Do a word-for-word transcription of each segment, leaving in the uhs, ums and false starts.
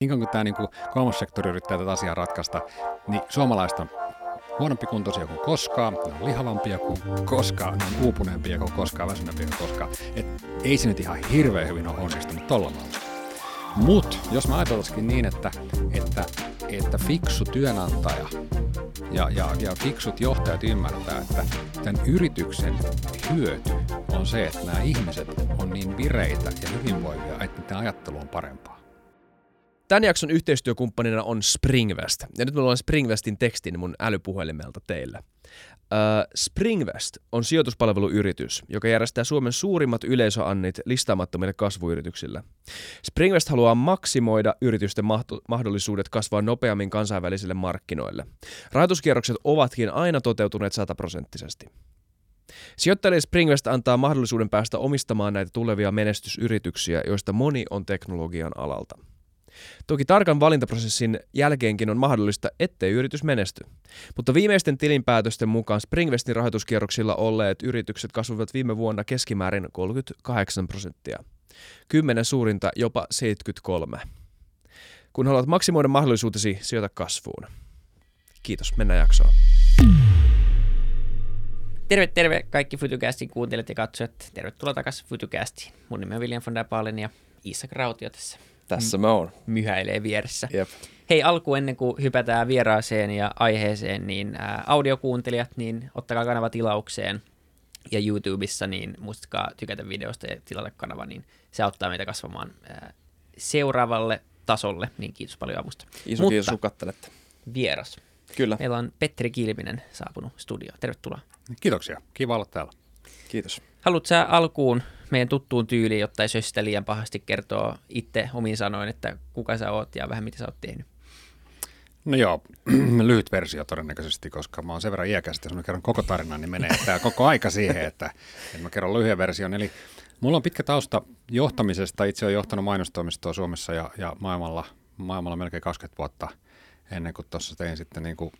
niin kuin tämä niin kuin kolmas sektori yrittää tätä asiaa ratkaista, niin suomalaiset on huonompi kuntoisia kuin koskaan, ne on lihavampia kuin koskaan, ne on uupuneempia kuin koskaan, väsyneempiä kuin koskaan. Et ei se nyt ihan hirveän hyvin ole onnistunut tuolla mallilla. Mutta jos mä ajateltaisikin niin, että, että, että fiksu työnantaja ja, ja, ja fiksut johtajat ymmärtää, että tämän yrityksen hyöty on se, että nämä ihmiset on niin vireitä ja hyvinvoivia, että tämä ajattelu on parempaa. Tämän jakson yhteistyökumppanina on Springvest. Ja nyt mä luen Springvestin tekstin mun älypuhelimelta teille. Uh, Springvest on sijoituspalveluyritys, joka järjestää Suomen suurimmat yleisöannit listaamattomille kasvuyrityksille. Springvest haluaa maksimoida yritysten mahtu- mahdollisuudet kasvaa nopeammin kansainvälisille markkinoille. Rahoituskierrokset ovatkin aina toteutuneet sataprosenttisesti. Sijoittajille Springvest antaa mahdollisuuden päästä omistamaan näitä tulevia menestysyrityksiä, joista moni on teknologian alalta. Toki tarkan valintaprosessin jälkeenkin on mahdollista, ettei yritys menesty. Mutta viimeisten tilinpäätösten mukaan Springvestin rahoituskierroksilla olleet yritykset kasvoivat viime vuonna keskimäärin kolmekymmentäkahdeksan prosenttia. Kymmenen suurinta jopa seitsemänkymmentäkolme. Kun haluat maksimoida mahdollisuutesi, sijoita kasvuun. Kiitos, mennään jaksoon. Terve, terve kaikki Futucastin kuuntelijat ja katsojat. Tervetuloa takaisin Futucastiin. Mun nimi on William von der Pahlen ja Isaac Rautio tässä. Tässä mä oon. Myhäilee vieressä. Jep. Hei, alkuun ennen kuin hypätään vieraaseen ja aiheeseen, niin ä, audiokuuntelijat, niin ottakaa kanava tilaukseen. Ja YouTubessa, niin muistakaa tykätä videosta ja tilalle kanava, niin se auttaa meitä kasvamaan ä, seuraavalle tasolle. Niin kiitos paljon avusta. Iso kiitos, kun kattelette. Vieras. Kyllä. Meillä on Petteri Kilpinen saapunut studioon. Tervetuloa. Kiitoksia. Kiva olla täällä. Kiitos. Haluatko sä alkuun meidän tuttuun tyyliin, jotta ei söstä liian pahasti kertoa itse omiin sanoin, että kuka sä oot ja vähän mitä sä oot tehnyt? No joo, lyhyt versio todennäköisesti, koska mä oon sen verran iäkäs, että jos mä kerron koko tarinan, niin menee tämä koko aika siihen, että, että mä kerron lyhyen version. Eli mulla on pitkä tausta johtamisesta. Itse olen johtanut mainostoimistoa Suomessa ja, ja maailmalla, maailmalla melkein kaksikymmentä vuotta ennen kuin tuossa tein sitten niin kuin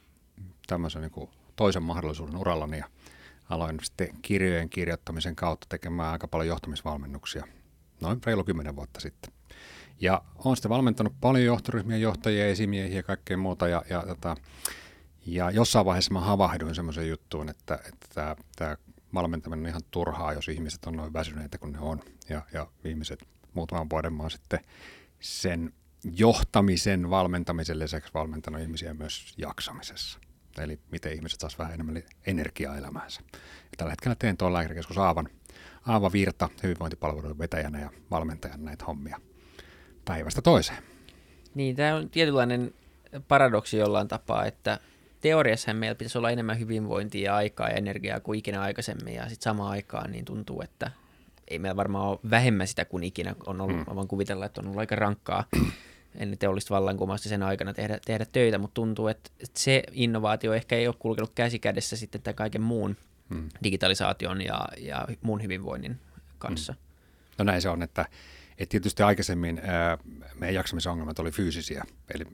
tämmöisen niin kuin toisen mahdollisuuden urallani ja aloin sitten kirjojen kirjoittamisen kautta tekemään aika paljon johtamisvalmennuksia, noin reilu kymmenen vuotta sitten. Ja olen sitten valmentanut paljon johtoryhmiä, johtajia, esimiehiä ja kaikkea muuta. Ja, ja, ja, ja jossain vaiheessa mä havahduin semmoisen juttuun, että, että tämä valmentaminen on ihan turhaa, jos ihmiset on noin väsyneitä kuin ne on. Ja, ja ihmiset muutaman vuoden mä oon sitten sen johtamisen valmentamisen lisäksi valmentanut ihmisiä myös jaksamisessa. Eli miten ihmiset saisivat vähän enemmän energiaa elämäänsä. Ja tällä hetkellä teen tuon lääkärikeskus Aavan, Aava Virta hyvinvointipalveluiden vetäjänä ja valmentajana näitä hommia päivästä toiseen. Niin, tämä on tietynlainen paradoksi jollain tapaa, että teoriassahan meillä pitäisi olla enemmän hyvinvointia, aikaa ja energiaa kuin ikinä aikaisemmin. Ja sitten samaan aikaan niin tuntuu, että ei meillä varmaan ole vähemmän sitä kuin ikinä on ollut, mm. vaan kuvitella, että on ollut aika rankkaa. ennen teollista vallankumousta sen aikana tehdä, tehdä töitä, mutta tuntuu, että se innovaatio ehkä ei ole kulkenut käsi kädessä sitten tämän kaiken muun hmm. digitalisaation ja, ja muun hyvinvoinnin kanssa. Hmm. No näin se on, että, että tietysti aikaisemmin ää, meidän jaksamisongelmat oli fyysisiä, eli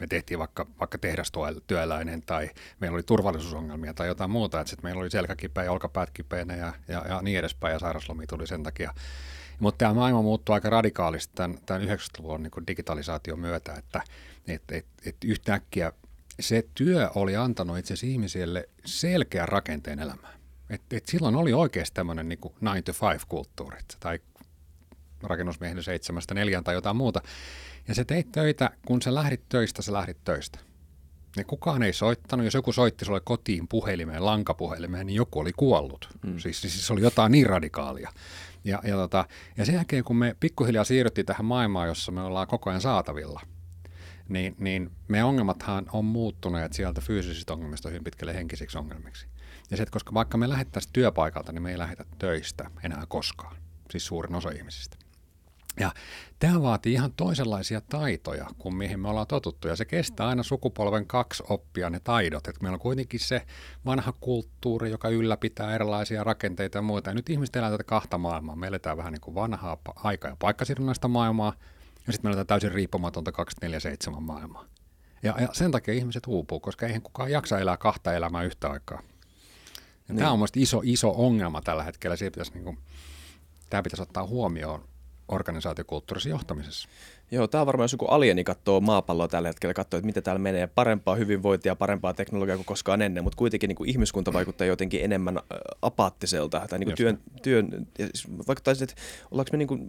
me tehtiin vaikka, vaikka tehdastyöläinen tai meillä oli turvallisuusongelmia tai jotain muuta, että sitten meillä oli selkäkipeä ja olkapäät kipeänä ja, ja, ja niin edespäin ja sairauslomia tuli sen takia. Mutta tämä maailma muuttuu aika radikaalisti tämän, tämän yhdeksänkymmentäluvun niin digitalisaation myötä, että et, et, et yhtäkkiä se työ oli antanut itse asiassa ihmisille selkeän rakenteen elämään. Et, et silloin oli oikeasti tämmöinen niin nine to five -kulttuuri tai rakennusmiehille seitsemästä neljään tai jotain muuta. Ja se teit töitä, kun sä lähdit töistä, sä lähdit töistä. Ja kukaan ei soittanut. Jos joku soitti sulle kotiin puhelimeen, lankapuhelimeen, niin joku oli kuollut. Mm. Siis, siis oli jotain niin radikaalia. Ja, ja, tota, ja sen jälkeen, kun me pikkuhiljaa siirryttiin tähän maailmaan, jossa me ollaan koko ajan saatavilla, niin, niin meidän ongelmathan on muuttuneet sieltä fyysisistä ongelmista hyvin pitkälle henkisiksi ongelmiksi. Ja se, että koska vaikka me lähettäisiin työpaikalta, niin me ei lähetä töistä enää koskaan, siis suurin osa ihmisistä. Ja tämä vaatii ihan toisenlaisia taitoja kuin mihin me ollaan totuttu. Ja se kestää aina sukupolven kaksi oppia ne taidot. Et meillä on kuitenkin se vanha kulttuuri, joka ylläpitää erilaisia rakenteita ja muuta. Ja nyt ihmiset elää tätä kahta maailmaa. Me eletään vähän niin kuin vanhaa aika- ja paikkasidonnaista maailmaa. Ja sitten me eletään täysin riippumatonta kaksikymmentäneljä seitsemän maailmaa. Ja, ja sen takia ihmiset uupuu, koska eihän kukaan jaksa elää kahta elämää yhtä aikaa. Ja niin. Tämä on mielestäni iso, iso ongelma tällä hetkellä. Siitä pitäisi, niin kuin, tämä pitäisi ottaa huomioon organisaatiokulttuurissa johtamisessa. Joo, tämä on varmaan jos joku alieni katsoo maapalloa tällä hetkellä, katsoo, että mitä täällä menee, parempaa hyvinvointia, parempaa teknologiaa kuin koskaan ennen, mutta kuitenkin niin kuin ihmiskunta vaikuttaa jotenkin enemmän apaattiselta. Tai niin kuin työn, työn, vaikuttaa sitten, että ollaanko me niin kuin,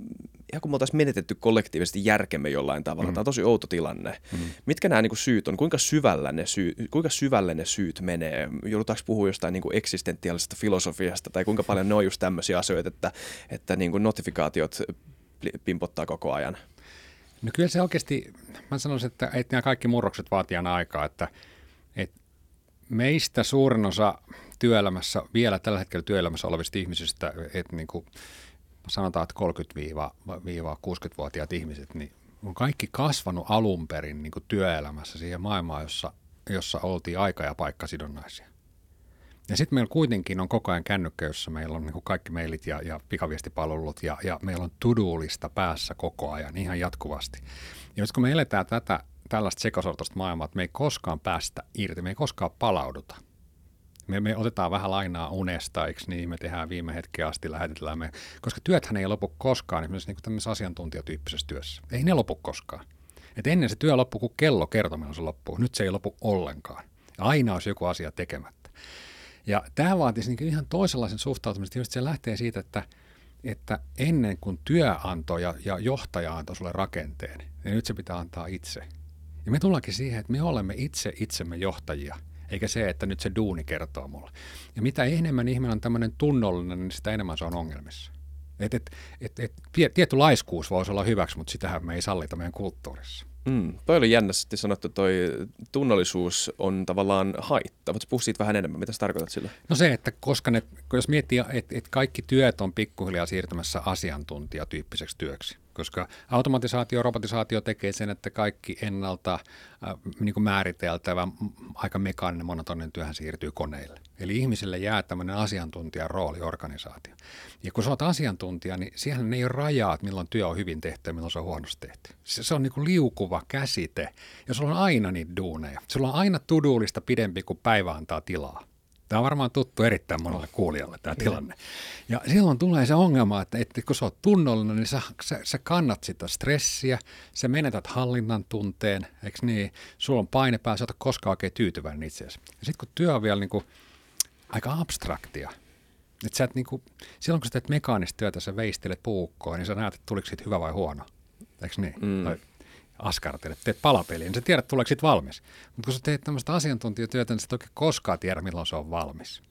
ihan kun me oltaisiin menetetty kollektiivisesti järkemme jollain tavalla. Mm. Tämä on tosi outo tilanne. Mm. Mitkä nämä niin kuin syyt on? Kuinka syvällä ne, syy, kuinka syvällä ne syyt menee? Joudutaanko puhua jostain niin kuin eksistentiaalisesta filosofiasta tai kuinka paljon ne on just tämmöisiä asioita, että, että niin kuin notifikaatiot pimpottaa koko ajan? No kyllä se oikeasti, mä sanoisin, että, että nämä kaikki murrokset vaatii aina aikaa, että, että meistä suurin osa työelämässä, vielä tällä hetkellä työelämässä olevista ihmisistä, että niin kuin sanotaan, että kolmekymmentä-kuusikymmentävuotiaat ihmiset, niin on kaikki kasvanut alun perin niin kuin työelämässä siihen maailmaan, jossa, jossa oltiin aika- ja paikkasidonnaisia. Ja sitten meillä kuitenkin on koko ajan kännykkä, jossa meillä on niin kaikki mailit ja, ja pikaviestipalvelut ja, ja meillä on to-do-lista päässä koko ajan ihan jatkuvasti. Ja jos kun me eletään tätä, tällaista sekasortoista maailmaa, että me ei koskaan päästä irti, me ei koskaan palauduta. Me, me otetaan vähän lainaa unesta, eikö niin, me tehdään viime hetkeä asti, lähetetään me, koska työthän ei lopu koskaan esimerkiksi niin tämmöisessä asiantuntijatyyppisessä työssä. Ei ne lopu koskaan. Et ennen se työ loppuu, kun kello kertoo, milloin se loppuu. Nyt se ei lopu ollenkaan. Aina olisi joku asia tekemättä. Ja tämä vaatisi niin ihan toisenlaisen suhtautumisen, että se lähtee siitä, että, että ennen kuin työ antoi ja, ja johtaja antoi sulle rakenteen, niin nyt se pitää antaa itse. Ja me tullaankin siihen, että me olemme itse itsemme johtajia, eikä se, että nyt se duuni kertoo mulle. Ja mitä enemmän ihminen on tämmöinen tunnollinen, niin sitä enemmän se on ongelmissa. Et, et, et, et, tietty laiskuus voisi olla hyväksi, mutta sitähän me ei sallita meidän kulttuurissa. Mm, toi oli jännä sitten sanottu, toi tunnollisuus on tavallaan haitta. Voitko puhua siitä vähän enemmän? Mitä sä tarkoitat sillä? No se, että koska ne, jos miettii, että et kaikki työt on pikkuhiljaa siirtymässä asiantuntijatyyppiseksi työksi, koska automatisaatio, robotisaatio tekee sen, että kaikki ennalta äh, niin kuin määriteltävä, aika mekaaninen, monotoninen työhän siirtyy koneille. Eli ihmiselle jää tämmöinen asiantuntijan rooli organisaatio. Ja kun sä oot asiantuntija, niin siihen ei ole rajaa, että milloin työ on hyvin tehty ja milloin se on huonosti tehty. Se, se on niin kuin liukuva käsite, ja sulla on aina niitä duuneja. Sulla on aina to-do-lista pidempi, kuin päivä antaa tilaa. Tämä on varmaan tuttu erittäin monelle kuulijalle tämä tilanne. Ja silloin tulee se ongelma, että, että kun sä oot tunnollinen, niin sä, sä, sä kannat sitä stressiä, sä menetät hallinnan tunteen, eikö niin? Sulla on paine päällä, sä oot koskaan oikein tyytyväinen itseäsi. Ja sitten kun työ on vielä niin kuin aika abstraktia, että sä et niin kuin, silloin kun sä teet mekaanista työtä, sä veistelet puukkoa, niin sä näet, että tuliko siitä hyvä vai huono, eikö niin? Mm. Tai askartelet, teet palapeliä, niin sä tiedät, tuleeko siitä valmis. Mutta kun sä teet tämmöistä asiantuntijatyötä, niin sä et oikein koskaan tiedä, milloin se on valmis.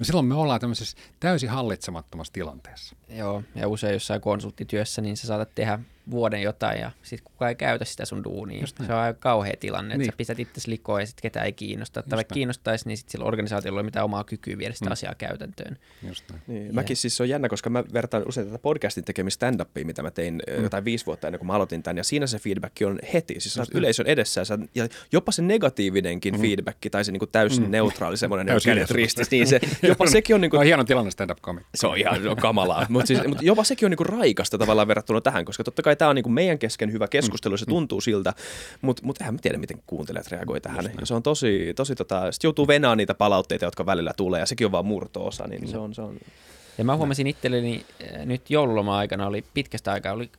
No silloin me ollaan tämmöisessä täysin hallitsemattomassa tilanteessa. Joo, ja usein jossain konsulttityössä, niin sä saatat tehdä vuoden jotain, ja sitten kukaan ei käytä sitä sun duunia. Se on aika kauhea tilanne, niin. Että sä pistät itse likoon, ja sitten ketään ei kiinnosta. Tai vaikka kiinnostaisi, niin sitten sillä organisaatiolla ei ole mitään omaa kykyä viedä sitä mm. asiaa käytäntöön. Just niin. Mäkin siis se on jännä, koska mä vertaan usein tätä podcastin tekemistä stand-upia, mitä mä tein mm. jotain viisi vuotta ennen kuin mä aloitin tämän, ja siinä se feedback on heti. Siis saat yleisön edessä, ja, sä, ja jopa se negatiivinenkin mm. feedback, tai se niin kuin täysin mm. neutraali, semmoinen kädet ristissä, niin se jopa sekin on niin kuin... No, hieno tilanne stand-up-komikko. Se on ihan kamalaa, mutta siis, mut jopa sekin on niin kuin raikasta tavallaan verrattuna tähän, koska totta kai tämä on niin kuin meidän kesken hyvä keskustelu, se tuntuu siltä, mutta mut eihän mä tiedä, miten kuuntelijat reagoi tähän. Se on tosi, tosi tota, sit joutuu venaan niitä palautteita, jotka välillä tulee, ja sekin on vaan murto-osa, niin se on, se on. Ja mä huomasin itselleni, nyt joululoma-aikana oli pitkästä aikaa, oli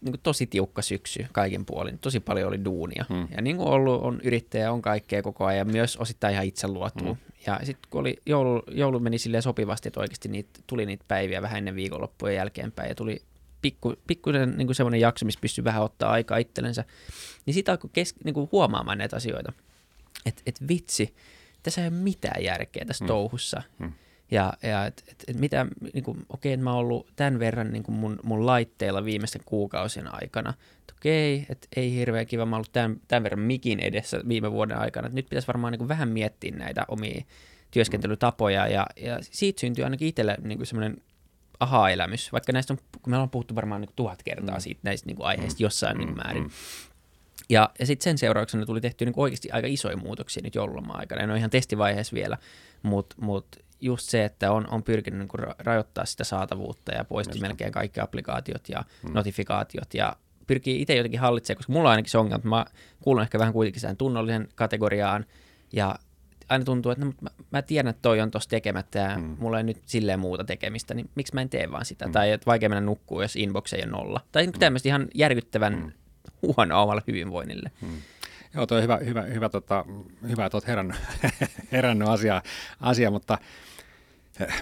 niin kuin tosi tiukka syksy kaiken puolin. Tosi paljon oli duunia. Hmm. Ja niin kuin ollut, on yrittäjä, on kaikkea koko ajan, myös osittain ihan itse luotua. Hmm. Ja sitten kun oli, joulu, joulu meni silleen sopivasti, että oikeasti niitä, tuli niitä päiviä vähän ennen viikonloppuja jälkeenpäin, ja tuli pikku, pikkuisen niin kuin semmoinen jakso, missä pystyi vähän ottaa aikaa itsellensä, niin sitä alkoi kesk, niin kuin huomaamaan näitä asioita. Että et vitsi, tässä ei ole mitään järkeä tässä hmm. touhussa. Hmm. Ja, ja että et, et mitä, niin kuin, okei, mä oon ollut tämän verran niin kuin mun, mun laitteilla viimeisten kuukausien aikana. Et okei, että ei hirveän kiva, mä oon ollut tämän, tämän verran mikin edessä viime vuoden aikana. Et nyt pitäisi varmaan niin kuin vähän miettiä näitä omia työskentelytapoja. Ja, ja siitä syntyy ainakin itselle niin semmoinen aha-elämys. Vaikka näistä on, kun me ollaan puhuttu varmaan niin kuin tuhat kertaa siitä näistä niin kuin aiheista jossain niin määrin. Ja, ja sitten sen seurauksena tuli tehty niin kuin oikeasti aika isoja muutoksia nyt joululoman aikana. En ole ihan testivaiheessa vielä, mutta... Mut, just se, että on, on pyrkinyt niin kuin rajoittaa sitä saatavuutta ja poisti melkein kaikki applikaatiot ja mm. notifikaatiot ja pyrkii itse jotenkin hallitsemaan, koska mulla on ainakin se ongelma, että mä kuulun ehkä vähän kuitenkin sen tunnollisen kategoriaan ja aina tuntuu, että no, mä, mä tiedän, että toi on tossa tekemättä ja mm. mulla ei nyt silleen muuta tekemistä, niin miksi mä en tee vaan sitä? Mm. Tai että vaikea mennä nukkuun, jos inbox ei ole nolla. Tai mm. tämmöistä ihan järkyttävän mm. huonoa omalle hyvinvoinnille. Hmm. Joo, toi on hyvä, hyvä, hyvä, tota, hyvä että olet herännyt, herännyt asiaa, asia, mutta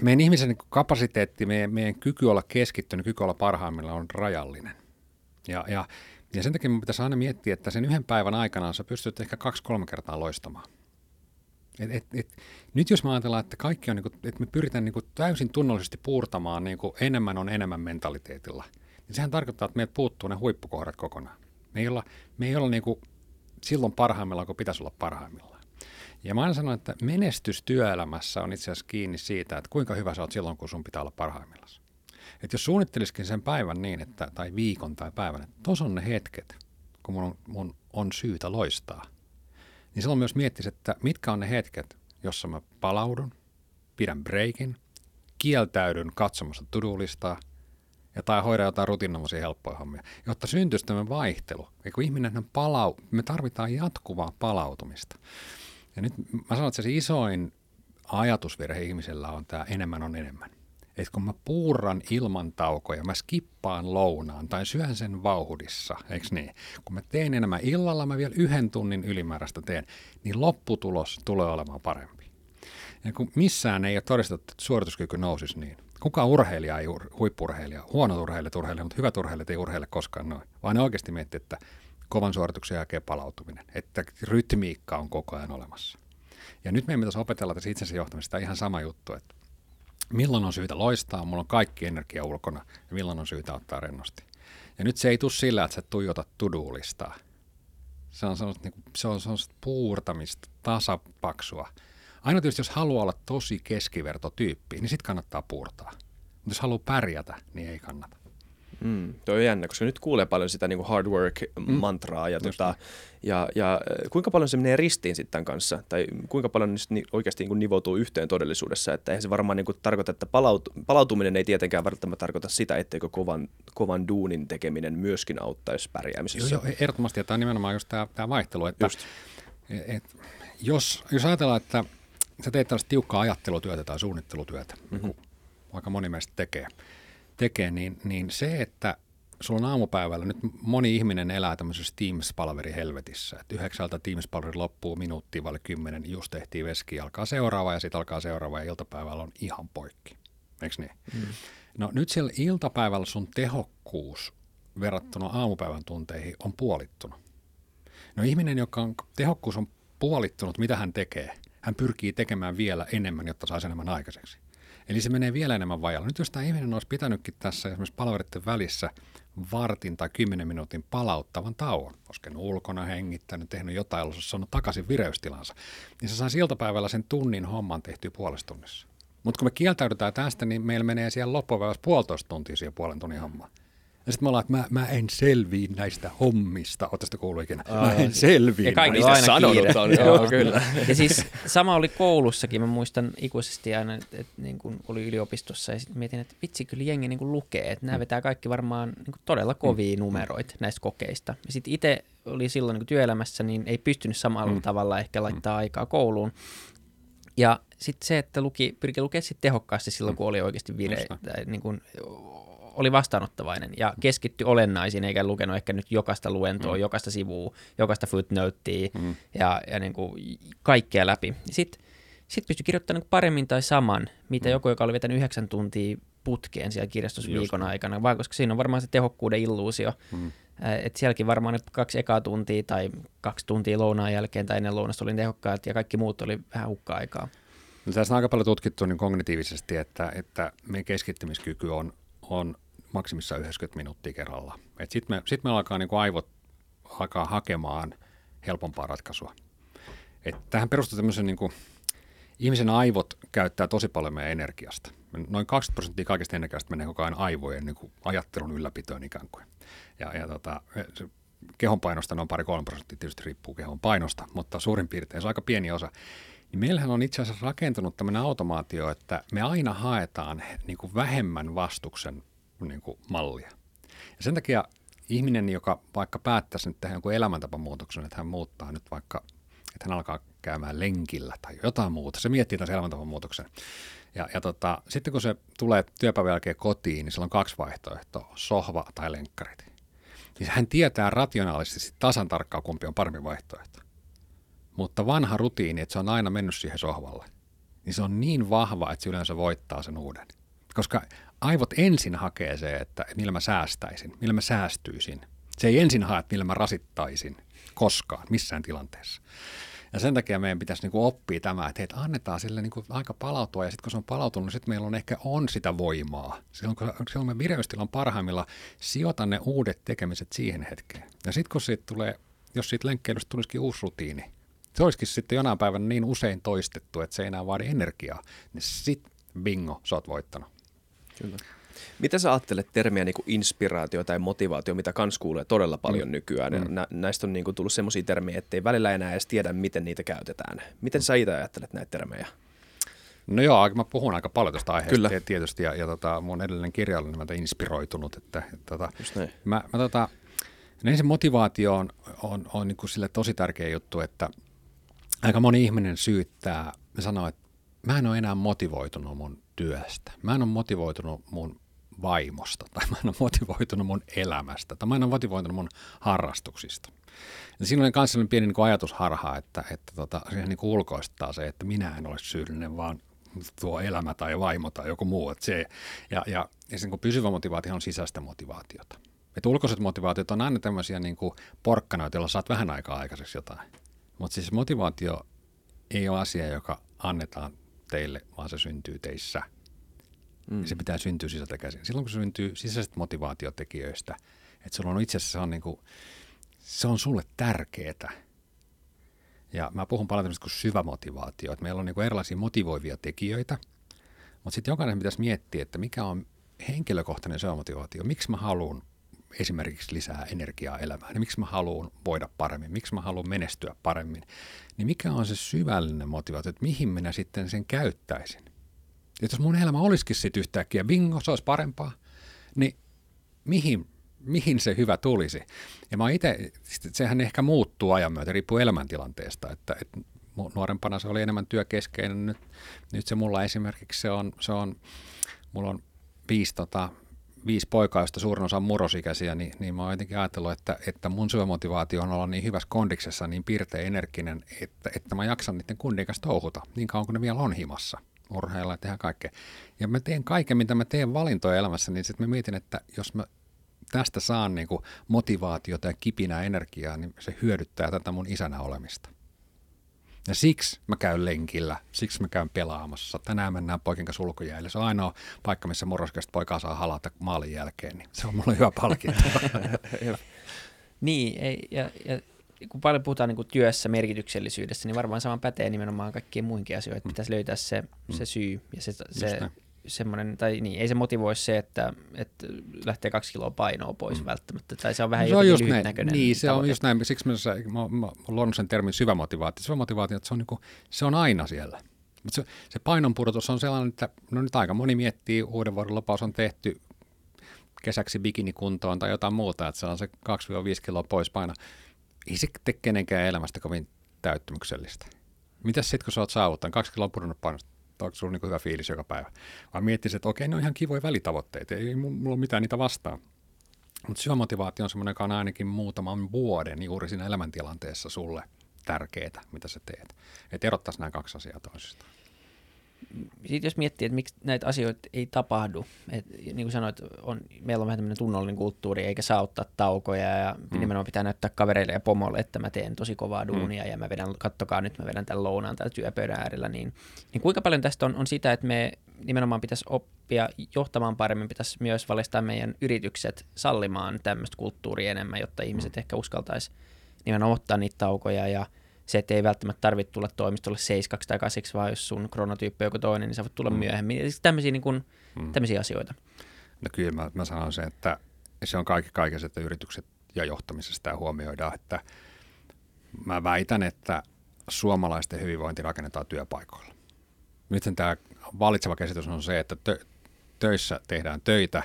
meidän ihmisen niin kapasiteetti, meidän, meidän kyky olla keskittynyt, kyky olla parhaimmilla on rajallinen. Ja, ja, ja sen takia me pitäisi aina miettiä, että sen yhden päivän aikana sä pystyt ehkä kaksi-kolme kertaa loistamaan. Et, et, et, nyt jos me ajatellaan, että kaikki on, niin kuin, että me pyritään niin kuin täysin tunnollisesti puurtamaan niin kuin enemmän on enemmän mentaliteetilla, niin sehän tarkoittaa, että meiltä puuttuu ne huippukohdat kokonaan. Me ei olla, me ei olla niin kuin silloin parhaimmillaan, kun pitäisi olla parhaimmillaan. Ja mä aina sanon, että menestys työelämässä on itse asiassa kiinni siitä, että kuinka hyvä sä oot silloin, kun sun pitää olla parhaimmillaan. Että jos suunnittelisikin sen päivän niin, että, tai viikon tai päivän, että tos on ne hetket, kun mun on, mun on syytä loistaa, niin silloin myös miettisi, että mitkä on ne hetket, jossa mä palaudun, pidän breikin, kieltäydyn katsomassa to-do-listaa ja tai hoidan jotain rutiinnomaisia helppoja hommia, jotta syntyisi tämä vaihtelu. Ja kun ihminen palau, me tarvitaan jatkuvaa palautumista. Ja nyt mä sanon, että se isoin ajatusvirhe ihmisellä on tämä enemmän on enemmän. Että kun mä puurran ilman taukoja, mä skippaan lounaan tai syön sen vauhdissa, eikö niin? Kun mä teen enemmän illalla, mä vielä yhden tunnin ylimääräistä teen, niin lopputulos tulee olemaan parempi. Ja kun missään ei ole todistettu, että suorituskyky nousisi niin. Kukaan urheilija ei ur- huippu-urheilija, huonot urheilijat urheilija, mutta hyvät urheilijat ei urheile koskaan noin. Vaan ne oikeasti miettii, että kovan suorituksen jälkeen palautuminen, että rytmiikka on koko ajan olemassa. Ja nyt meidän pitäisi opetella tässä itsensä johtamista ihan sama juttu, että milloin on syytä loistaa, mulla on kaikki energia ulkona, ja milloin on syytä ottaa rennosti. Ja nyt se ei tule sillä, että sä tuijotat to-do-listaa. Se on sellaista, niin kuin, se on sellaista puurtamista, tasapaksua. Aina tietysti, jos haluaa olla tosi keskivertotyyppi, niin sit kannattaa puurtaa. Mutta jos haluaa pärjätä, niin ei kannata. Mm, toi on jännä, koska nyt kuulee paljon sitä niin kuin hard work-mantraa. Mm, ja, tota, ja, ja kuinka paljon se menee ristiin sitten tämän kanssa? Tai kuinka paljon ni- oikeasti niin kuin nivoutuu yhteen todellisuudessa? Että eihän se varmaan niin kuin tarkoita, että palaut- palautuminen ei tietenkään välttämättä tarkoita sitä, etteikö kovan, kovan duunin tekeminen myöskin auttaisi pärjäämisessä. Joo, joo ehdottomasti. Ja tämä on nimenomaan just tämä, tämä vaihtelu. Että, et, et, jos, jos ajatellaan, että sä teet tällaista tiukkaa ajattelutyötä tai suunnittelutyötä, mm-hmm. vaikka moni meistä tekee, tekee, niin, niin se, että sulla on aamupäivällä, nyt moni ihminen elää tämmöisessä Teams-palveri helvetissä, että yhdeksältä Teams-palveri loppuu minuuttiin vaille kymmenen, just tehtiin veski, alkaa seuraava ja sitten alkaa seuraava ja iltapäivällä on ihan poikki, eikö niin? Mm. No nyt siellä iltapäivällä sun tehokkuus verrattuna aamupäivän tunteihin on puolittunut. No ihminen, joka on, tehokkuus on puolittunut, mitä hän tekee? Hän pyrkii tekemään vielä enemmän, jotta saisi enemmän aikaiseksi. Eli se menee vielä enemmän vajalle. Nyt jos tämä ihminen olisi pitänytkin tässä esimerkiksi palveluiden välissä vartin tai kymmenen minuutin palauttavan tauon, koskenut ulkona, hengittänyt, tehnyt jotain, jolla olisi saanut takaisin vireystilansa, niin se saisi iltapäivällä sen tunnin homman tehtyä puolessa tunnissa. Mutta kun me kieltäydytään tästä, niin meillä menee siellä loppuväylässä puolitoista tuntia siihen puolen tunnin hommaan. Ja sitten me ollaan, että mä, mä en selviä näistä hommista. Oletko sitä kuullut ikinä? Aa, mä en selviä. Ja kaikista aina sanonut on. Joo, kyllä. Ja siis sama oli koulussakin. Mä muistan ikuisesti aina, että, että niin kun oli yliopistossa ja sitten mietin, että vitsi kyllä jengi niin kun lukee. Että nämä vetää kaikki varmaan niin kun todella kovia mm. numeroita näistä kokeista. Ja sitten itse oli silloin niin kun työelämässä, niin ei pystynyt samalla mm. tavalla ehkä laittaa mm. aikaa kouluun. Ja sitten se, että luki, pyrki lukemaan sit tehokkaasti silloin, kun oli oikeasti vire, tai niin kun, oli vastaanottavainen ja keskittyi olennaisiin, eikä lukenut ehkä nyt jokaista luentoa, mm. jokaista sivua, jokaista footnotea mm. ja, ja niin kuin kaikkea läpi. Sitten sit pystyi kirjoittamaan paremmin tai saman, mitä mm. joku, joka oli vetänyt yhdeksän tuntia putkeen siellä kirjastossa viikon aikana, vaan koska siinä on varmaan se tehokkuuden illuusio, mm. että sielläkin varmaan nyt kaksi ekaa tuntia tai kaksi tuntia lounaan jälkeen tai ennen lounasta oli tehokkaat ja kaikki muut oli vähän hukka-aikaa. No, tässä on aika paljon tutkittu niin kognitiivisesti, että, että meidän keskittymiskyky on, on maksimissaan yhdeksänkymmentä minuuttia kerrallaan. Sitten me, sit me alkaa niinku aivot alkaa hakemaan helpompaa ratkaisua. Et tähän perustuu tämmöisen, niinku, ihmisen aivot käyttää tosi paljon meidän energiasta. Noin kaksikymmentä prosenttia kaikista energiasta menee koko ajan aivojen niinku, ajattelun ylläpitoon ikään kuin. Ja, ja tota, kehon painosta noin pari kolme prosenttia tietysti riippuu kehon painosta, mutta suurin piirtein se on aika pieni osa. Niin meillähän on itse asiassa rakentunut tämmöinen automaatio, että me aina haetaan niinku, vähemmän vastuksen niin kuin mallia. Ja sen takia ihminen, joka vaikka päättäisi nyt tehdä jonkun elämäntapamuutoksen, että hän muuttaa nyt vaikka, että hän alkaa käymään lenkillä tai jotain muuta, se miettii tämän elämäntapamuutoksen. Ja, ja tota, sitten kun se tulee työpäivän jälkeen kotiin, niin sillä on kaksi vaihtoehtoa, sohva tai lenkkarit. niin hän tietää rationaalisesti tasan tarkkaan, kumpi on parempi vaihtoehto. Mutta vanha rutiini, että se on aina mennyt siihen sohvalle, niin se on niin vahva, että se yleensä voittaa sen uuden. Koska aivot ensin hakee se, että millä mä säästäisin, millä mä säästyisin. Se ei ensin hae, että millä mä rasittaisin koskaan, missään tilanteessa. Ja sen takia meidän pitäisi niinku oppia tämä, että hei, annetaan sille niinku aika palautua, ja sitten kun se on palautunut, niin sitten meillä on ehkä on sitä voimaa. Silloin kun, silloin kun me vireystila on parhaimmilla, sijoita ne uudet tekemiset siihen hetkeen. Ja sitten kun siitä tulee, jos siitä lenkkeilystä tulisikin uusi rutiini, se olisikin sitten jonain päivänä niin usein toistettu, että se ei enää vaadi energiaa, niin sitten bingo, sä oot voittanut. Kyllä. Mitä sä ajattelet termiä niin kuin inspiraatio tai motivaatio, mitä kans kuulee todella paljon mm. nykyään? Mm. Nä, näistä on niin kuin tullut semmoisia termejä, ettei välillä enää edes tiedä, miten niitä käytetään. Miten mm. sä itse ajattelet näitä termejä? No joo, mä puhun aika paljon tuosta aiheesta tietysti, ja, ja tota, mun edellinen kirja oli nimeltä Inspiroitunut. Että, tota, mä, mä, tota, ensin motivaatio on, on, on niin kuin sille tosi tärkeä juttu, että aika moni ihminen syyttää ja sanoo, että mä en ole enää motivoitunut mun työstä, mä en ole motivoitunut mun vaimosta, tai mä en ole motivoitunut mun elämästä, tai mä en ole motivoitunut mun harrastuksista. Ja siinä oli myös sellainen pieni niin kuin ajatusharha, että, että tota, siihen niin kuin ulkoistaa se, että minä en ole syyllinen, vaan tuo elämä tai vaimo tai joku muu. Että se, ja ja, ja se, niin kuin pysyvä motivaatio on sisäistä motivaatiota. Että ulkoiset motivaatiot on aina tämmöisiä niin kuin porkkanoita, joilla saat vähän aikaa aikaiseksi jotain. Mutta siis motivaatio ei ole asia, joka annetaan teille, vaan se syntyy teissä. Mm. Se pitää syntyä sisältä käsin. Silloin kun se syntyy sisäisestä motivaatiotekijöistä, että sulla on itse asiassa se on, niinku, se on sulle tärkeetä. Ja mä puhun paljon tämmöistä kuin syvä motivaatio, että meillä on niinku erilaisia motivoivia tekijöitä, mutta sitten jokainen pitäisi miettiä, että mikä on henkilökohtainen syvä motivaatio. Miksi mä haluan esimerkiksi lisää energiaa elämään, niin miksi mä haluan voida paremmin, miksi mä haluan menestyä paremmin, niin mikä on se syvällinen motivaatio, että mihin minä sitten sen käyttäisin. Ja jos mun elämä olisikin sitten yhtäkkiä, bingo, se olisi parempaa, niin mihin, mihin se hyvä tulisi? Ja mä itse, sehän ehkä muuttuu ajan myötä, riippuu elämäntilanteesta, että, että nuorempana se oli enemmän työkeskeinen, nyt, nyt se mulla esimerkiksi se on, se on mulla on viisi tota, viisi poikaa, joista suurin osa on murrosikäisiä, niin, niin mä oon jotenkin ajatellut, että, että mun syömotivaatio on olla niin hyvässä kondiksessa, niin pirteä energinen, että, että mä jaksan niiden kundien kanssa touhuta, niin kauan kuin ne vielä on himassa, urheilla ja tehdä kaikkea. Ja mä teen kaiken, mitä mä teen valintoja elämässä, niin sitten mä mietin, että jos mä tästä saan niin kuin motivaatiota ja kipinää energiaa, niin se hyödyttää tätä mun isänä olemista. Ja siksi mä käyn lenkillä, siksi mä käyn pelaamassa. Tänään mennään poikin kanssa ulkojäälle. Se on ainoa paikka, missä murrosikäistä poikaa saa halata maalin jälkeen, niin se on mulle hyvä palkinto. Niin, ei, ja, ja kun paljon puhutaan niin kuin työssä merkityksellisyydestä, niin varmaan sama pätee nimenomaan kaikkiin muihinkin asioihin, että pitäisi mm. löytää se, se syy. Ja se, se, semmoinen, tai niin, ei se motivoi se, että, että lähtee kaksi kiloa painoa pois mm. välttämättä, tai se on vähän se jotenkin on lyhytnäköinen. Niin, se tavoite on just näin. Siksi mä oon luonut sen termin syvä motivaatio. Syvä motivaatio, että se on, niin kuin, se on aina siellä. Mutta se, se painonpudotus on sellainen, että no nyt aika moni miettii, uuden vuoden lopaus on tehty kesäksi bikinikuntoon tai jotain muuta, että se on se kaksi viisi kiloa pois paino. Ei se tee kenenkään elämästä kovin täyttymyksellistä. Mitäs sitten, kun sä oot saavuttanut? Kaksi kiloa pudonnut painosta. Onko sulla niin hyvä fiilis joka päivä? Vaan miettisin, että okei, ne on ihan kivoja välitavoitteita, ei mulla ole mitään niitä vastaan. Mutta syömotivaatio on semmoinen, joka on ainakin muutaman vuoden juuri siinä elämäntilanteessa sulle tärkeää, mitä sä teet. Että erottaisiin nämä kaksi asiaa toisistaan. Sitten jos miettii, että miksi näitä asioita ei tapahdu, että niin kuin sanoit, on, meillä on vähän tämmöinen tunnollinen kulttuuri, eikä saa ottaa taukoja ja mm. nimenomaan pitää näyttää kavereille ja pomolle, että mä teen tosi kovaa duunia mm. ja mä vedän, kattokaa nyt, mä vedän tämän lounaan täällä työpöydän äärellä, niin, niin kuinka paljon tästä on, on sitä, että me nimenomaan pitäisi oppia johtamaan paremmin, pitäisi myös valistaa meidän yritykset sallimaan tämmöistä kulttuuria enemmän, jotta ihmiset mm. ehkä uskaltaisi nimenomaan ottaa niitä taukoja ja se, että ei välttämättä tarvitse tulla toimistolle seitsemäksi tai kahdeksaksi, vaan jos sun kronotyyppi on joku toinen, niin sä voit tulla mm. myöhemmin. Tämmöisiä, niin kuin, mm. tämmöisiä asioita. No kyllä mä, mä sanon sen, että se on kaikki kaikessa, että yritykset ja johtamisessa tämä huomioidaan. Että mä väitän, että suomalaisten hyvinvointi rakennetaan työpaikoilla. Nyt tämä valitseva käsitys on se, että tö- töissä tehdään töitä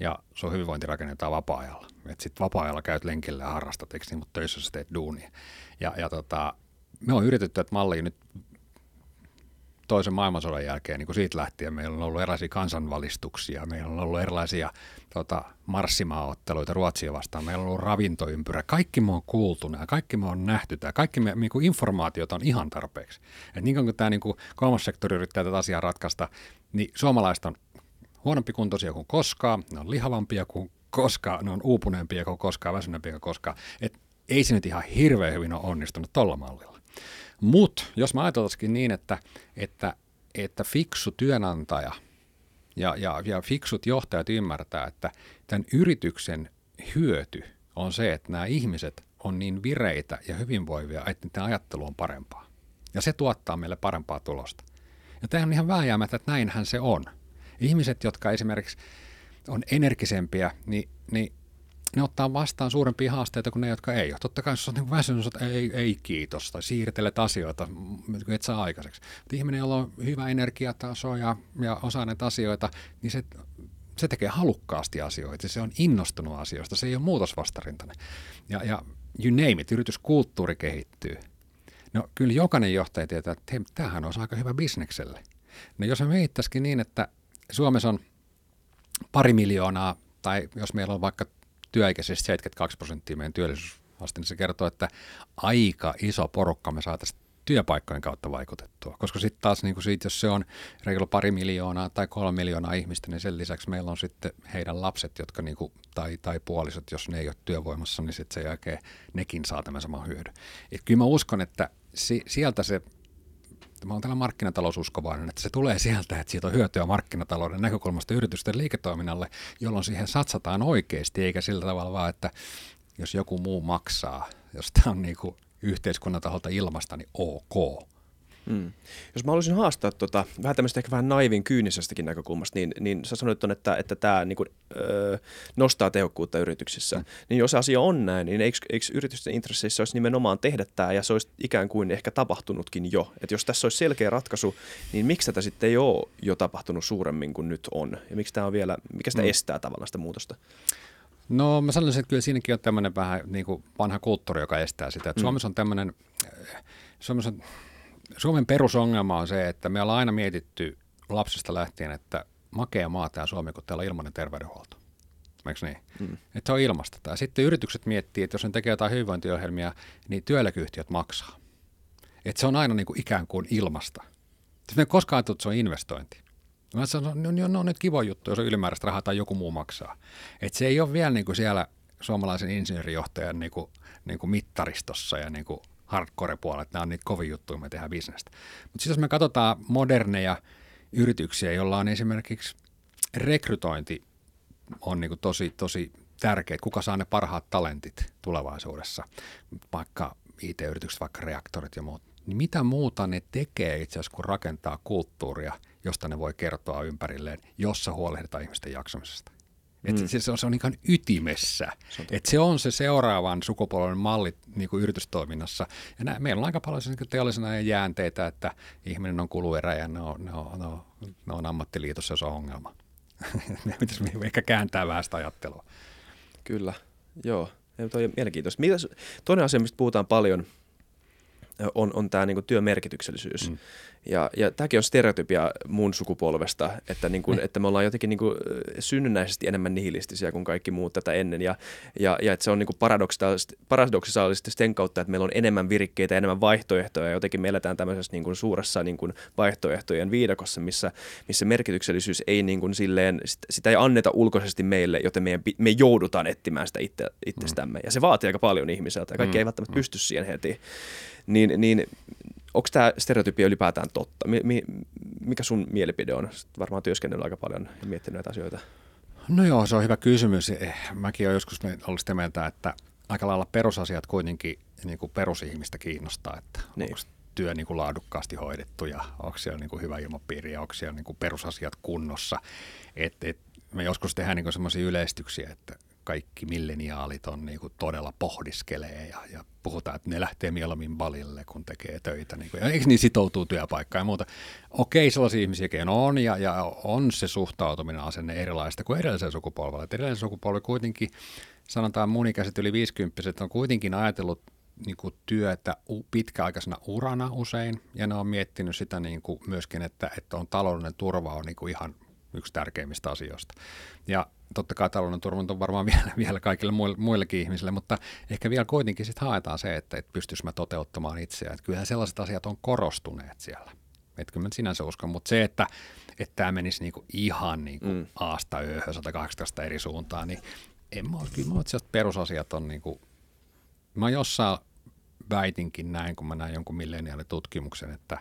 ja sun hyvinvointi rakennetaan vapaa-ajalla. Että sitten vapaa-ajalla käyt lenkillä ja harrastat, eikö niin, mutta töissä sä teet duunia. Ja, ja tota, me on yritetty, että mallia nyt toisen maailmansodan jälkeen, niin kuin siitä lähtien meillä on ollut erilaisia kansanvalistuksia, meillä on ollut erilaisia tota, marssimaaotteluita Ruotsia vastaan, meillä on ollut ravintoympyrä, kaikki me on kuultu nämä, kaikki me on nähty tämä, kaikki me, niin kuin informaatiota on ihan tarpeeksi. Et niin kuin tämä niin kuin kolmas sektori yrittää tätä asiaa ratkaista, niin suomalaiset on huonompi kuntoisia kuin koskaan, ne on lihavampia kuin koskaan, ne on uupuneempia kuin koskaan, väsyneempiä kuin koskaan. Et ei se nyt ihan hirveän hyvin ole onnistunut tuolla mallilla. Mutta jos mä ajateltaisikin niin, että, että, että fiksu työnantaja ja, ja, ja fiksut johtajat ymmärtää, että tämän yrityksen hyöty on se, että nämä ihmiset on niin vireitä ja hyvinvoivia, että niiden ajattelu on parempaa. Ja se tuottaa meille parempaa tulosta. Ja tämä on ihan vääjäämättä, että näinhän se on. Ihmiset, jotka esimerkiksi on energisempiä, niin, niin ne ottaa vastaan suurempia haasteita kuin ne, jotka ei ole. Totta kai jos olet niin väsynyt, että ei, ei kiitos, tai siirtelet asioita, et saa aikaiseksi. Mutta ihminen, jolla on hyvä energiataso ja, ja osaa näitä asioita, niin se, se tekee halukkaasti asioita. Se on innostunut asioista, se ei ole muutosvastarintainen. Ja, ja you name it, yrityskulttuuri kehittyy. No kyllä jokainen johtaja tietää, että hei, tämähän olisi aika hyvä bisnekselle. No jos me miettäisikin niin, että Suomessa on pari miljoonaa, tai jos meillä on vaikka työikäisesti seitsemänkymmentäkaksi prosenttia meidän työllisyysaste, niin se kertoo, että aika iso porukka me saataisiin työpaikkojen kautta vaikutettua. Koska sitten taas, niin siitä, jos se on reilu pari miljoonaa tai kolme miljoonaa ihmistä, niin sen lisäksi meillä on sitten heidän lapset, jotka niin kuin, tai, tai puolisot, jos ne ei ole työvoimassa, niin sitten sen jälkeen nekin saa tämän saman hyödyn. Et kyllä mä uskon, että si- sieltä se... Mä oon tällainen markkinataloususkovainen, että se tulee sieltä, että siitä on hyötyä markkinatalouden näkökulmasta yritysten liiketoiminnalle, jolloin siihen satsataan oikeasti, eikä sillä tavalla vaan, että jos joku muu maksaa, jos tämä on niin kuin yhteiskunnan taholta ilmasta, niin ok. Mm. Jos mä haluaisin haastaa tota, vähän tämmöistä ehkä vähän naivin kyynisestäkin näkökulmasta, niin, niin sä sanoit ton, että, että tämä niin kuin, öö, nostaa tehokkuutta yrityksissä. Mm. Niin jos asia on näin, niin eikö, eikö yritysten intresseissä olisi nimenomaan tehdä tämä ja se olisi ikään kuin ehkä tapahtunutkin jo? Että jos tässä olisi selkeä ratkaisu, niin miksi tätä sitten ei ole jo tapahtunut suuremmin kuin nyt on? Ja miksi tämä on vielä, mikä sitä mm. estää tavallaan sitä muutosta? No mä sanoisin, että kyllä siinäkin on tämmöinen vähän niin kuin vanha kulttuuri, joka estää sitä. Et mm. Suomessa on tämmöinen... Suomessa on Suomen perusongelma on se, että me ollaan aina mietitty lapsista lähtien, että makea maa tämä Suomi, kun täällä on ilmainen terveydenhuolto. Eikö niin? Mm. Että se on ilmasta. Tai sitten yritykset miettii, että jos ne tekee jotain hyvinvointiohjelmia, niin työeläkeyhtiöt maksaa. Että se on aina niin kuin ikään kuin ilmasta. Sitten me koskaan ajattelut, että se on investointi. Mä sanon, no, no, no nyt kiva juttu, jos on ylimääräistä rahaa tai joku muu maksaa. Että se ei ole vielä niin kuin siellä suomalaisen insinöörijohtajan niin kuin, niin kuin mittaristossa ja niin kuin hardcore-puolella, että nämä on niitä kovia juttuja, me tehdään bisnestä. Mutta sitten jos me katsotaan moderneja yrityksiä, joilla on esimerkiksi rekrytointi on niinku tosi, tosi tärkeä, kuka saa ne parhaat talentit tulevaisuudessa, vaikka I T-yritykset, vaikka reaktorit ja muut, niin mitä muuta ne tekee itse asiassa, kun rakentaa kulttuuria, josta ne voi kertoa ympärilleen, jossa huolehditaan ihmisten jaksamisesta. Että mm. se, on, se on ikään ytimessä. Se on, että se on se seuraavan sukupolven malli niin kuin yritystoiminnassa. Ja nää, meillä on aika paljon teollisena ja jäänteitä, että ihminen on kuluerä ja ne on, ne on, ne on, ne on ammattiliitossa, jos on ongelma. Ne pitäisi ehkä kääntää vähän sitä ajattelua. Kyllä, joo. Tuo on mielenkiintoista. Mitäs, toinen asia, mistä puhutaan paljon, on, on tämä niinku työmerkityksellisyys. Mm. Ja, ja tämäkin on stereotypia mun sukupolvesta, että, niinku, mm. että me ollaan jotenkin niinku synnynnäisesti enemmän nihilistisiä kuin kaikki muut tätä ennen. Ja, ja, ja että se on niinku paradoksaalisesti sen kautta, että meillä on enemmän virikkeitä, enemmän vaihtoehtoja. Ja jotenkin me eletään tämmöisessä niinku suuressa niinku vaihtoehtojen viidakossa, missä, missä merkityksellisyys ei niinku silleen, sitä ei anneta ulkoisesti meille, joten meidän, me joudutaan etsimään sitä itse, itsestämme. Ja se vaatii aika paljon ihmiseltä ja kaikki mm. ei välttämättä mm. pysty siihen heti. Niin, niin onko tämä stereotypia ylipäätään totta? Mi, mi, mikä sun mielipide on? Sitten varmaan työskennellyt aika paljon ja miettinyt näitä asioita. No joo, se on hyvä kysymys. Mäkin olen joskus ollut sitä mieltä, että aika lailla perusasiat kuitenkin niin kuin perusihmistä kiinnostaa, että niin. Onko työ niin kuin laadukkaasti hoidettu ja onko siellä niin kuin hyvä ilmapiiri ja onko siellä niin kuin perusasiat kunnossa. Et, et, me joskus tehdään niin sellaisia yleistyksiä, että kaikki milleniaalit on niin kuin todella pohdiskelee ja, ja puhutaan, että ne lähtee mieluummin balille, kun tekee töitä. Niin kuin, eikö niin sitoutuu työpaikkaan ja muuta? Okei, sellaisia ihmisiäkin on ja, ja on se suhtautuminen asenne erilaista kuin edellisellä sukupolvella. Edellisellä sukupolvella kuitenkin, sanotaan mun ikäiset yli viisikymppiset, on kuitenkin ajatellut niin kuin työtä pitkäaikaisena urana usein, ja ne on miettinyt sitä niin kuin myöskin, että, että on taloudellinen turva on niin kuin ihan yksi tärkeimmistä asioista. Ja totta kai taloudellinen turva on varmaan vielä, vielä kaikille muillekin ihmisille, mutta ehkä vielä kuitenkin sit haetaan se, että, että pystyisi mä toteuttamaan itseään. Että kyllähän sellaiset asiat on korostuneet siellä. Että kyllä mä sinänsä uskon, mutta se, että tämä menisi niinku ihan niinku mm. aasta yöhön sata kahdeksantoista eri suuntaan, niin en mä ole, kyllä mä oon, että perusasiat on niinku, mä jossain väitinkin näin, kun mä näin jonkun milleniaalitutkimuksen, että,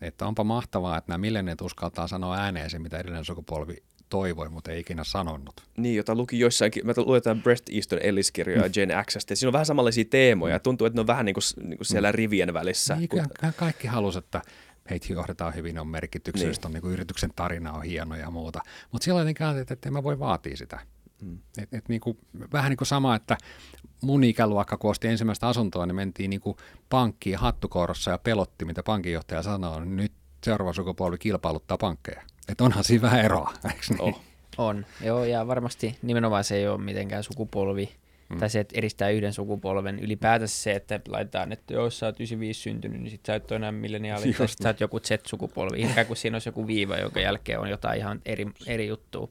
että onpa mahtavaa, että nämä milleniaalit uskaltaa sanoa ääneen se, mitä edellinen sukupolvi toivoi, mutta ei ikinä sanonut. Niin, jota luki joissainkin, mä luetaan Bret Easton Ellis-kirjoja Jane X:stä, siinä on vähän samanlaisia teemoja, tuntuu, että ne on vähän niin kuin, niin kuin siellä mm. rivien välissä. Niin, kun... kaikki halusi, että heitä johdetaan hyvin, on merkityksellistä, niin. niin yrityksen tarina on hieno ja muuta. Mutta silloin jotenkin ajattelin, että en mä voi vaatia sitä. Mm. Et, et niin kuin, vähän niin kuin sama, että mun ikäluokka, kun osti ensimmäistä asuntoa, niin mentiin niin kuin pankkiin hattukourassa ja pelotti, mitä pankinjohtaja sanoo, niin nyt seuraava sukupolvi kilpailuttaa pankkeja. Että onhan siinä vähän eroa, eikö niin? Oh. On, joo, ja varmasti nimenomaan se ei ole mitenkään sukupolvi, mm. tai se, että eristää yhden sukupolven. Ylipäätänsä se, että laitetaan, että jos sä oot yhdeksänkymmentäviisi syntynyt, niin sit sä et ole enää milleniaali, tai sit sä oot joku Z-sukupolvi, ikään kuin siinä olisi joku viiva, jonka jälkeen on jotain ihan eri, eri juttua.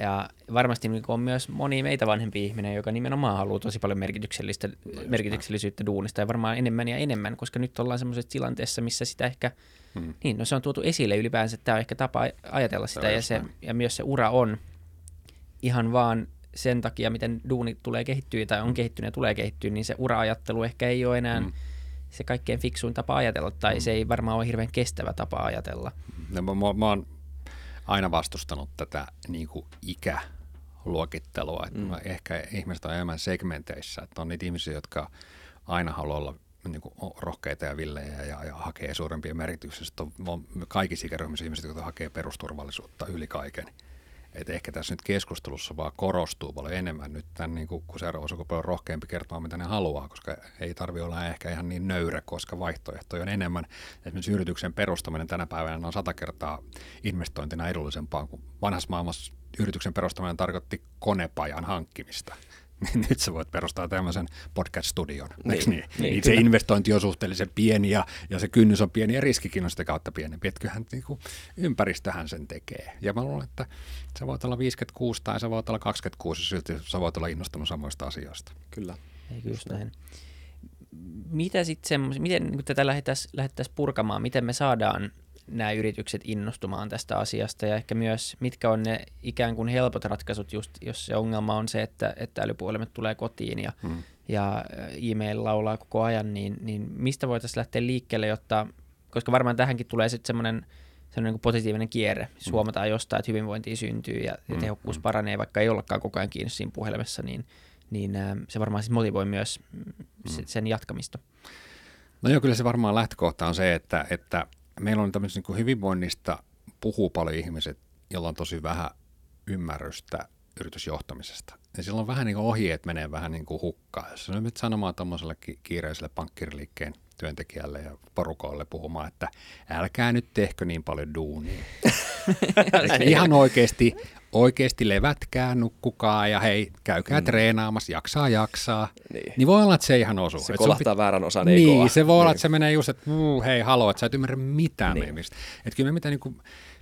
Ja varmasti on myös moni meitä vanhempi ihminen, joka nimenomaan haluaa tosi paljon merkityksellistä, merkityksellisyyttä duunista, ja varmaan enemmän ja enemmän, koska nyt ollaan semmoisessa tilanteessa, missä sitä ehkä, hmm. niin, no se on tuotu esille ylipäänsä, että tämä on ehkä tapa ajatella sitä, ja, se, ja myös se ura on ihan vaan sen takia, miten duuni tulee kehittyä tai on kehittynyt ja tulee kehittyä, niin se ura-ajattelu ehkä ei ole enää mm. se kaikkein fiksuin tapa ajatella, tai mm. se ei varmaan ole hirveän kestävä tapa ajatella. No, mä, mä, mä oon aina vastustanut tätä niin kuin ikäluokittelua. Että mm. ehkä ihmiset on enemmän segmenteissä, että on niitä ihmisiä, jotka aina haluaa olla niin kuin rohkeita ja villejä ja, ja hakee suurempia merityksiä. On, on kaikissa ikäryhmissä ihmiset, jotka hakee perusturvallisuutta yli kaiken. Että ehkä tässä nyt keskustelussa vaan korostuu paljon enemmän nyt tämän, niin kuin, kun seuraava sukupolvi on rohkeampi kertomaan, mitä ne haluaa, koska ei tarvitse olla ehkä ihan niin nöyrä, koska vaihtoehtoja on enemmän. Esimerkiksi yrityksen perustaminen tänä päivänä on sata kertaa investointina edullisempaa, kun vanhassa maailmassa yrityksen perustaminen tarkoitti konepajan hankkimista. Nyt sä voit perustaa tämmöisen podcast-studion. Niin, niin? Niin, se investointi on suhteellisen pieni ja, ja se kynnys on pieni ja riskikin on sitä kautta pienempi. Että kyllähän niin kuin, ympäristöhän sen tekee. Ja mä luulen, että sä voit olla viisikymmentäkuusi tai sä voit olla kaksikymmentäkuusi, ja silti sä voit olla innostunut samoista asioista. Kyllä. Eikö just näin. Mitä sitten semmoisia, miten kun tätä lähdettäisiin purkamaan, miten me saadaan nämä yritykset innostumaan tästä asiasta ja ehkä myös mitkä on ne ikään kuin helpot ratkaisut, just, jos se ongelma on se, että, että älypuhelimet tulee kotiin ja, mm. ja e-mail laulaa koko ajan, niin, niin mistä voitaisiin lähteä liikkeelle, jotta, koska varmaan tähänkin tulee sitten semmoinen niin positiivinen kierre, suomataan mm. jostain, että hyvinvointia syntyy ja, ja tehokkuus mm. paranee, vaikka ei ollakaan koko ajan kiinni siinä puhelimessa, niin, niin se varmaan siis motivoi myös mm. sen jatkamista. No joo, kyllä se varmaan lähtökohta on se, että, että meillä on tämmöistä niin kuin hyvinvoinnista puhuu paljon ihmiset, joilla on tosi vähän ymmärrystä yritysjohtamisesta. Ja silloin vähän niin kuin ohjeet menee vähän niin kuin hukkaan. Jos nyt sanomaan tuommoiselle kiireiselle pankkiriliikkeen työntekijälle ja porukoille puhumaan, että älkää nyt tehkö niin paljon duunia. Ihan oikeasti, oikeasti levätkää, nukkukaa ja hei, käykää mm. treenaamassa, jaksaa, jaksaa. Niin. niin voi olla, että se ihan osuu. Se et kolahtaa pit- väärän osan egoa. Niin, se voi niin. olla, että se menee just, että muu, hei, haloo, että sä et ymmärrä mitään niin. meemistä. Että kyllä me mitä, niin kuin,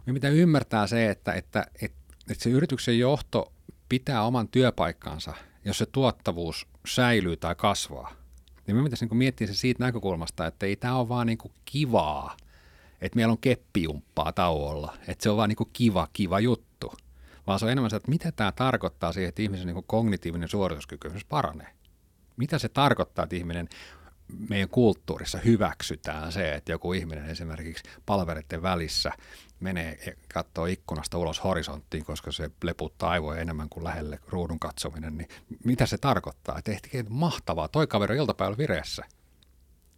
me mitä ymmärtää se, että, että, että, että se yrityksen johto pitää oman työpaikkansa, jos se tuottavuus säilyy tai kasvaa. Niin me pitäisi niinku miettiä se siitä näkökulmasta, että ei tämä ole vaan niinku kivaa, että meillä on keppijumppaa tauolla, että se on vaan niinku kiva, kiva juttu, vaan se on enemmän se, että mitä tämä tarkoittaa siihen, että ihmisen niinku kognitiivinen suorituskyky paranee. Mitä se tarkoittaa, että ihminen meidän kulttuurissa hyväksytään se, että joku ihminen esimerkiksi palvereiden välissä menee ja katsoo ikkunasta ulos horisonttiin, koska se leputtaa aivoja enemmän kuin lähelle ruudun katsominen, niin mitä se tarkoittaa? Että ehtikin mahtavaa, toi kaveri on iltapäivällä vireessä.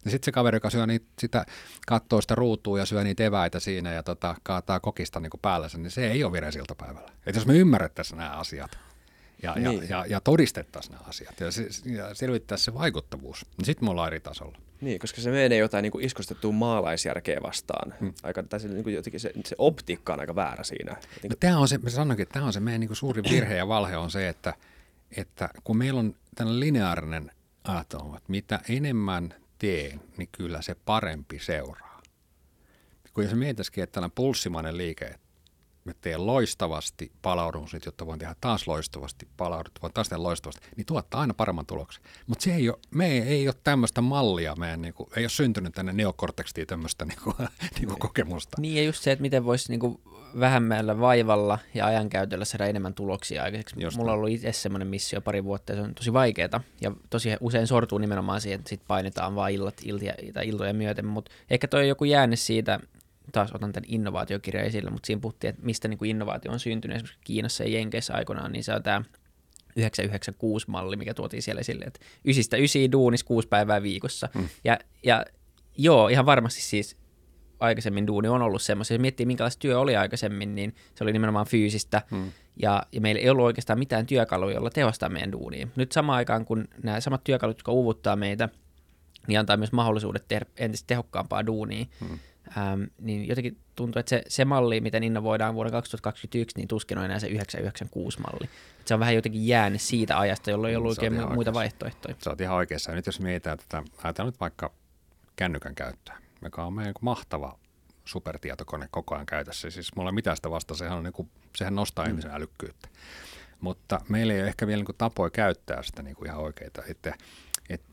Ja sitten se kaveri, joka syö niitä, sitä, katsoo sitä ruutua ja syö niitä eväitä siinä ja tota, kaataa kokista niin kuin päällensä, niin se ei ole vireessä iltapäivällä. Että jos me ymmärrettäisiin nämä asiat ja, niin. ja, ja, ja todistettaisiin nämä asiat ja, se, ja selvittäisiin se vaikuttavuus, niin sitten me ollaan eri tasolla. Niin, koska se menee jotain niin kuin iskostettua maalaisjärkeä vastaan. Hmm. Aika, tai se, niin kuin jotenkin se, se optiikka on aika väärä siinä. Niin no, tämä on se, mä sanoinkin, että tämä on se meidän niin kuin suurin virhe ja valhe on se, että, että kun meillä on tällainen lineaarinen ajatellut, että mitä enemmän teen, niin kyllä se parempi seuraa. Kun jos miettäisikin, että tällainen pulssimainen liike, että mä teen loistavasti, palaudun sitten, jotta voin tehdä taas loistavasti, palaudut, voin taas tehdä loistavasti, niin tuottaa aina paremman tuloksen. Mutta se ei ole, me ei ole tämmöistä mallia, me niinku, ei ole syntynyt tänne neokortekstiin tämmöistä niinku, niinku kokemusta. Niin ja just se, että miten voisi niinku vähemmällä vaivalla ja ajankäytöllä saada enemmän tuloksia aikaiseksi. Just mulla on ollut itse semmoinen missio pari vuotta ja se on tosi vaikeaa ja tosi usein sortuu nimenomaan siihen, että sit painetaan vaan illat, iltia, iltoja myöten, mutta ehkä toi joku jäänne siitä. Taas otan tämän innovaatiokirjan esille, mutta siinä puhuttiin, että mistä niin kuin innovaatio on syntynyt esimerkiksi Kiinassa ja Jenkeissä aikoinaan, niin se on tämä yhdeksän yhdeksän kuusi-malli, mikä tuotiin siellä esille, että ysistä ysiin duunis kuusi päivää viikossa. Mm. Ja, ja joo, ihan varmasti siis aikaisemmin duuni on ollut semmoisia. Jos miettii, minkälaista työ oli aikaisemmin, niin se oli nimenomaan fyysistä, mm. ja, ja meillä ei ollut oikeastaan mitään työkaluja, jolla tehostaa meidän duunia. Nyt samaan aikaan, kun nämä samat työkalut, jotka uuvuttaa meitä, niin antaa myös mahdollisuudet tehdä entistä tehokkaampaa duunia. Mm. Ähm, niin jotenkin tuntuu, että se, se malli, miten innovoidaan vuonna kaksituhattakaksikymmentäyksi, niin tuskin on enää se yhdeksän yhdeksän kuusi-malli. Et se on vähän jotenkin jääne siitä ajasta, jolloin ei ollut oikein muita oikeassa. Vaihtoehtoja. Sä oot ihan oikeassa. Nyt jos mietitään tätä, ajatellaan nyt vaikka kännykän käyttöä, joka on meidän mahtava supertietokone koko ajan käytössä. Siis mulla ei mitään sitä vasta, sehän, on niin kuin, sehän nostaa mm. ihmisen älykkyyttä. Mutta meillä ei ole ehkä vielä niin kuin tapoja käyttää sitä niin kuin ihan oikeita. Että, että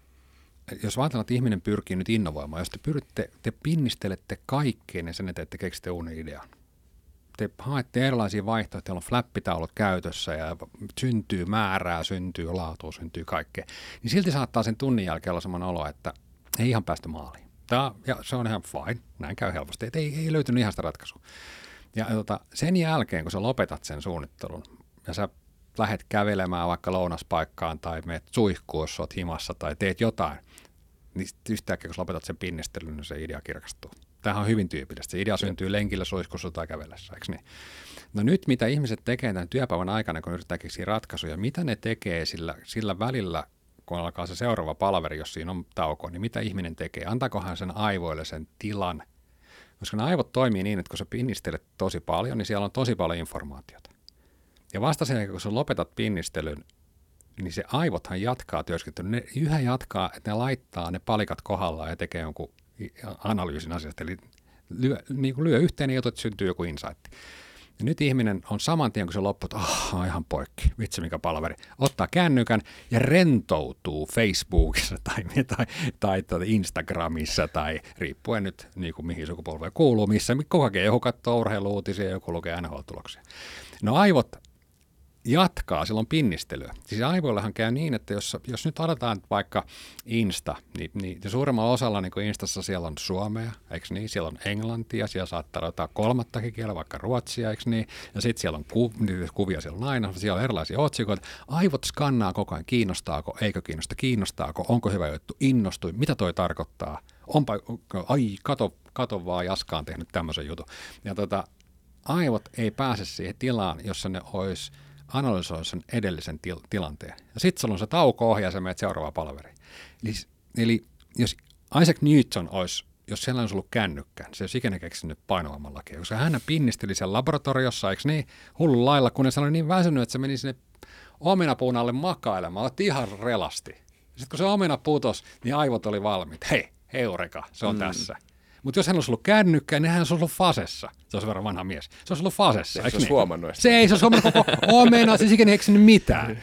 jos ajatellaan, että ihminen pyrkii nyt innovoimaan, jos te pyritte, te pinnistelette kaikkeen ja sen eteen, että keksitte uuden idean. Te haette erilaisia vaihtoehtoja, joilla on fläppitaulut käytössä ja syntyy määrää, syntyy laatua, syntyy kaikkea. Niin silti saattaa sen tunnin jälkeen olla semmoinen olo, että ei ihan päästä maaliin. Tämä, ja se on ihan fine, näin käy helposti, että ei, ei löytynyt ihan sitä ratkaisua. Ja tuota, sen jälkeen, kun sä lopetat sen suunnittelun ja sä lähet kävelemään vaikka lounaspaikkaan tai meet suihkuun, jos olet himassa tai teet jotain, niin yhtäkkiä kun lopetat sen pinnistelyn, niin se idea kirkastuu. Tämähän on hyvin tyypillistä. Se idea syntyy lenkillä, suihkussa tai kävellessä, eikö niin? No nyt mitä ihmiset tekee tämän työpäivän aikana, kun yrittää keksiä ratkaisuja, mitä ne tekee sillä, sillä välillä, kun alkaa se seuraava palaveri, jos siinä on tauko, niin mitä ihminen tekee? Antaakohan sen aivoille sen tilan? Koska ne aivot toimii niin, että kun sä pinnistelet tosi paljon, niin siellä on tosi paljon informaatiota. Ja vasta sen jälkeen, kun sä lopetat pinnistelyn, niin se aivothan jatkaa työskentelyä. Ne yhä jatkaa, että ne laittaa ne palikat kohdallaan ja tekee jonkun analyysin asiasta. Eli lyö, niin kuin lyö yhteen ja jotain, syntyy joku insight. Ja nyt ihminen on saman tien, kun se loppuu, että oh, ihan poikki, vitsi mikä palaveri. Ottaa kännykän ja rentoutuu Facebookissa tai, tai, tai, tai Instagramissa tai riippuen nyt niin kuin mihin sukupolveen kuuluu, missä kukakin joku katsoo urheilu-uutisia, joku lukee N H L-tuloksia. No aivot jatkaa silloin pinnistelyä. Siis aivoillahan käy niin, että jos, jos nyt aletaan vaikka Insta, niin, niin suuremmalla osalla niin kuin Instassa siellä on suomea, eikö niin? Siellä on englantia, siellä saattaa ottaa kolmattakin kieltä, vaikka ruotsia, eikö niin? Ja sitten siellä on ku, kuvia, siellä on aina, siellä on erilaisia otsikoita. Aivot skannaa koko ajan, kiinnostaako, eikö kiinnosta, kiinnostaako, onko hyvä juttu, innostui, mitä toi tarkoittaa, onpa, ai kato, kato vaan, Jaska on tehnyt tämmöisen jutun. Ja tota, aivot ei pääse siihen tilaan, jossa ne olisi analysoi sen edellisen til- tilanteen. Ja sitten sulla on se tauko-ohja ja sä menet seuraavaan palaveriin. Eli, eli jos Isaac Newton olisi, jos siellä olisi ollut kännykkään, se olisi ikinä keksinyt painoamman lakia, koska hän pinnisteli siellä laboratoriossa, eikö niin, hullun lailla, kun se oli niin väsynyt, että se meni sinne omenapuun alle makailemaan, otti ihan relasti. Sitten kun se omena putosi, niin aivot oli valmiit. Hei, heureka, se on mm. tässä. Mutta jos hän olisi ollut kännykkään, niin hän olisi ollut fasessa. Se olisi varmaan vanha mies. Se olisi ollut fasessa. Se, se olisi huomannut. Se ei, se olisi huomannut koko omenaa, se ei ikinä eksynyt mitään.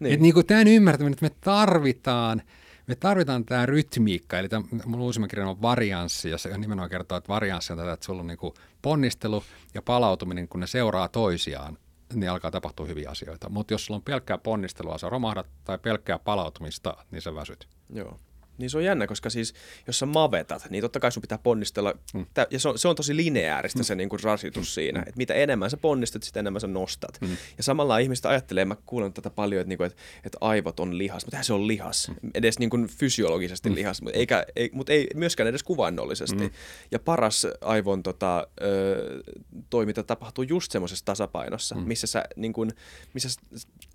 niin. Niin kuin tämän ymmärtäminen, että me tarvitaan, me tarvitaan tämä rytmiikka. Eli tämän, mun uusimman kirjan on varianssi, ja se nimenomaan kertoo, että varianssi on tätä, että sulla on niin kuin ponnistelu ja palautuminen, kun ne seuraa toisiaan, niin alkaa tapahtua hyviä asioita. Mutta jos sulla on pelkkää ponnistelua, sä romahdat, tai pelkkää palautumista, niin sä väsyt. Joo. Niin se on jännä, koska siis jos sä mavetat, niin totta kai sun pitää ponnistella, mm. ja se on, se on tosi lineaarista mm. se niin kuin rasitus mm. siinä, että mitä enemmän sä ponnistat, sitä enemmän sä nostat. Mm. Ja samalla ihmiset ajattelee, mä kuulen tätä paljon, että, niin kuin, että, että aivot on lihas, mutta se on lihas, mm. edes niin kuin fysiologisesti mm. lihas, mutta, eikä, ei, mutta ei myöskään edes kuvannollisesti. Mm. Ja paras aivon tota, ö, toiminta tapahtuu just semmoisessa tasapainossa, mm. missä sä niin kuin, missä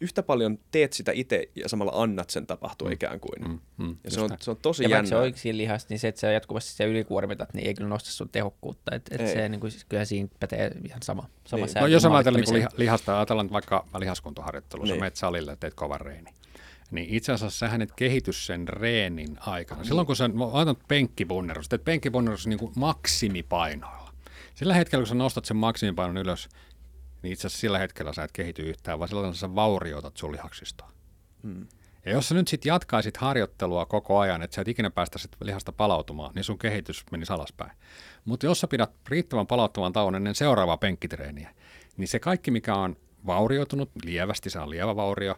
yhtä paljon teet sitä itse ja samalla annat sen tapahtua mm. ikään kuin. Mm. Mm. Ja se on Se on tosi jännä. Ja vaikka se oikein lihas, niin se, että sä jatkuvasti se ylikuormitat, niin ei kyllä nosta sun tehokkuutta. Et, et se, niin kuin, siis kyllähän siinä pätee ihan sama, sama sääntö. No jos mä ajattelen niin lihasta, ajatellaan vaikka lihaskuntoharjoittelussa, niin menet salille ja teet kovan reini. niin itse asiassa sä hänet kehitys sen reenin aikana. Silloin kun sä otat penkkibonnerus, teet penkkibonnerus niin kuin maksimipainoilla. Sillä hetkellä, kun sä nostat sen maksimipainon ylös, niin itse asiassa sillä hetkellä sä et kehity yhtään, vaan silloin sä vaurioitat sun lihaksistoa. Hmm. Ja jos sä nyt sit jatkaisit harjoittelua koko ajan, että sä et ikinä päästä sit lihasta palautumaan, niin sun kehitys menisi alaspäin. Mutta jos sä pidät riittävän palauttavan tauon ennen seuraavaa penkkitreeniä, niin se kaikki, mikä on vaurioitunut, lievästi, se on lievä vaurio,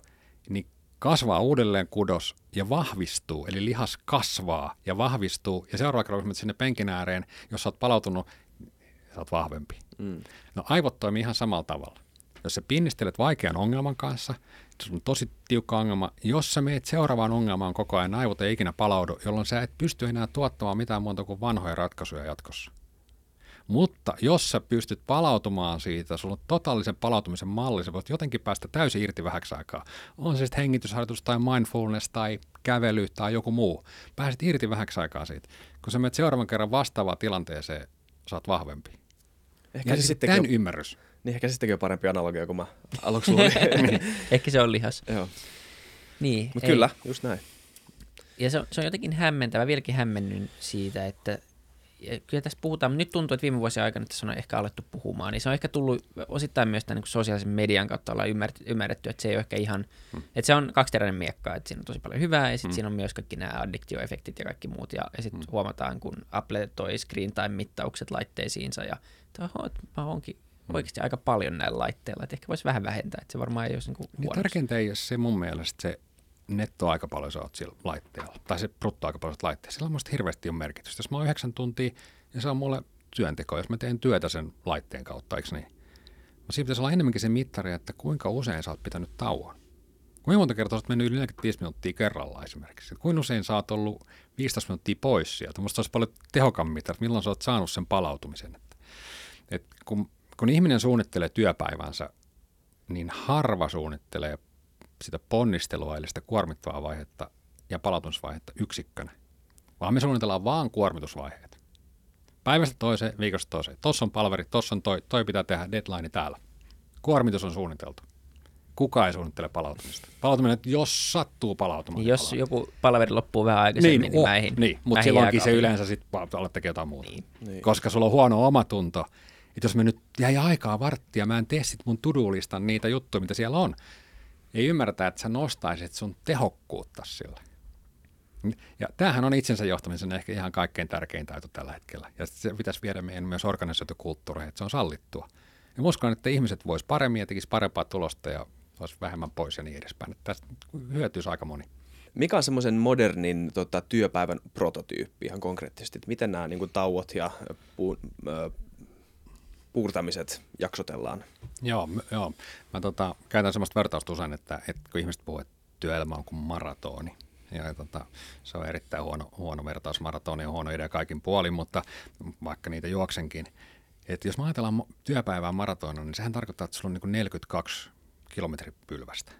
niin kasvaa uudelleen kudos ja vahvistuu, eli lihas kasvaa ja vahvistuu. Ja seuraava kerralla, kun menet sinne penkin ääreen, jos sä oot palautunut, sä oot vahvempi. Mm. No aivot toimii ihan samalla tavalla. Jos sä pinnistelet vaikean ongelman kanssa, se on tosi tiukka ongelma. Jos sä meet seuraavaan ongelmaan koko ajan, aivot ei ikinä palaudu, jolloin sä et pysty enää tuottamaan mitään muuta kuin vanhoja ratkaisuja jatkossa. Mutta jos sä pystyt palautumaan siitä, sulla on totaalisen palautumisen malli, sä voit jotenkin päästä täysin irti vähäksi aikaa. On se sitten hengitysharjoitus tai mindfulness tai kävely tai joku muu. Pääset irti vähäksi aikaa siitä. Kun sä menet seuraavan kerran vastaavaan tilanteeseen, sä oot vahvempi. Ehkä se sittenkin tämän on ymmärrys. Niin ehkä se sittenkin on parempi analogia kuin mä aluksi luulin. Ehkä se on lihas. Joo. Niin, mutta kyllä, just näin. Ja se on, se on jotenkin hämmentävä, vieläkin hämmennyn siitä, että kyllä tässä puhutaan, nyt tuntuu, että viime vuosien aikana tässä on ehkä alettu puhumaan, niin se on ehkä tullut osittain myös tämän niin sosiaalisen median kautta olla ymmärretty, että se ei ole ehkä ihan, mm. että se on kaksiteräinen miekka, että siinä on tosi paljon hyvää ja sitten mm. siinä on myös kaikki nämä addiktioefektit ja kaikki muut ja, ja sitten mm. huomataan, kun Apple toi screen time mittaukset laitteisiinsa ja että onkin oikeasti aika paljon näillä laitteilla, että ehkä voisi vähän vähentää, että se varmaan ei olisi niin huonoksi. Tärkeintä ei ole se mun mielestä se netto aika paljon sä oot sillä laitteella, tai se brutto aika paljon sä oot laitteella. Sillä on musta hirveästi on merkitystä. Jos mä oon yhdeksän tuntia, niin se on mulle työntekoa, jos mä teen työtä sen laitteen kautta, eikö niin? Siinä pitäisi olla enemmänkin se mittari, että kuinka usein sä oot pitänyt tauon. Kuinka monta kertaa sä oot mennyt yli neljäkymmentäviisi minuuttia kerrallaan esimerkiksi? Kuinka usein sä oot ollut viisitoista minuuttia pois sieltä? Musta se olisi paljon tehokkaammin mittari, että milloin sä oot saanut sen palautumisen. Että, et kun, kun ihminen suunnittelee työpäivänsä, niin harva suunnittelee sitä ponnistelua, eli sitä kuormittavaa vaihetta ja palautumisvaihetta yksikkönä, vaan me suunnitellaan vaan kuormitusvaiheet. Päivästä toiseen, viikosta toiseen. Tossa on palveri, tossa on toi, toi pitää tehdä deadline täällä. Kuormitus on suunniteltu. Kuka ei suunnittele palautumista. Palautuminen, jos sattuu palautumaan. Jos palautuminen. Joku palveri loppuu vähän aikaisemmin, niin, niin, o, mäihin, niin mutta silloinkin se yleensä sitten alat tekemään jotain muuta. Niin. Niin. Koska sulla on huono omatunto, että jos me nyt jäi aikaa varttia, mä en tee sit mun to-do-listan niitä juttuja, mitä siellä on. Ei ymmärretä, että sä nostaisit sun tehokkuutta sillä. Ja tämähän on itsensä johtamisen ehkä ihan kaikkein tärkein taito tällä hetkellä. Ja se pitäisi viedä meidän myös organisaatiokulttuuriin, että se on sallittua. Ja mä uskon, että ihmiset vois paremmin ja tekisi parempaa tulosta ja olisi vähemmän pois ja niin edespäin. Että tästä hyötyisi aika moni. Mikä on semmoisen modernin tota, työpäivän prototyyppi ihan konkreettisesti? Että miten nämä niin kuin tauot ja puun, äh, puurtamiset jaksotellaan? Joo, joo. Mä tota, käytän sellaista vertausta usein, että, että kun ihmiset puhuu, että työelämä on kuin maratoni. Ja tota, se on erittäin huono, huono vertaus. Maratoni on huono idea kaikin puolin, mutta vaikka niitä juoksenkin. Että jos me ajatellaan työpäivää maratonina, niin sehän tarkoittaa, että sulla on niin kuin neljäkymmentäkaksi kilometripylvästä.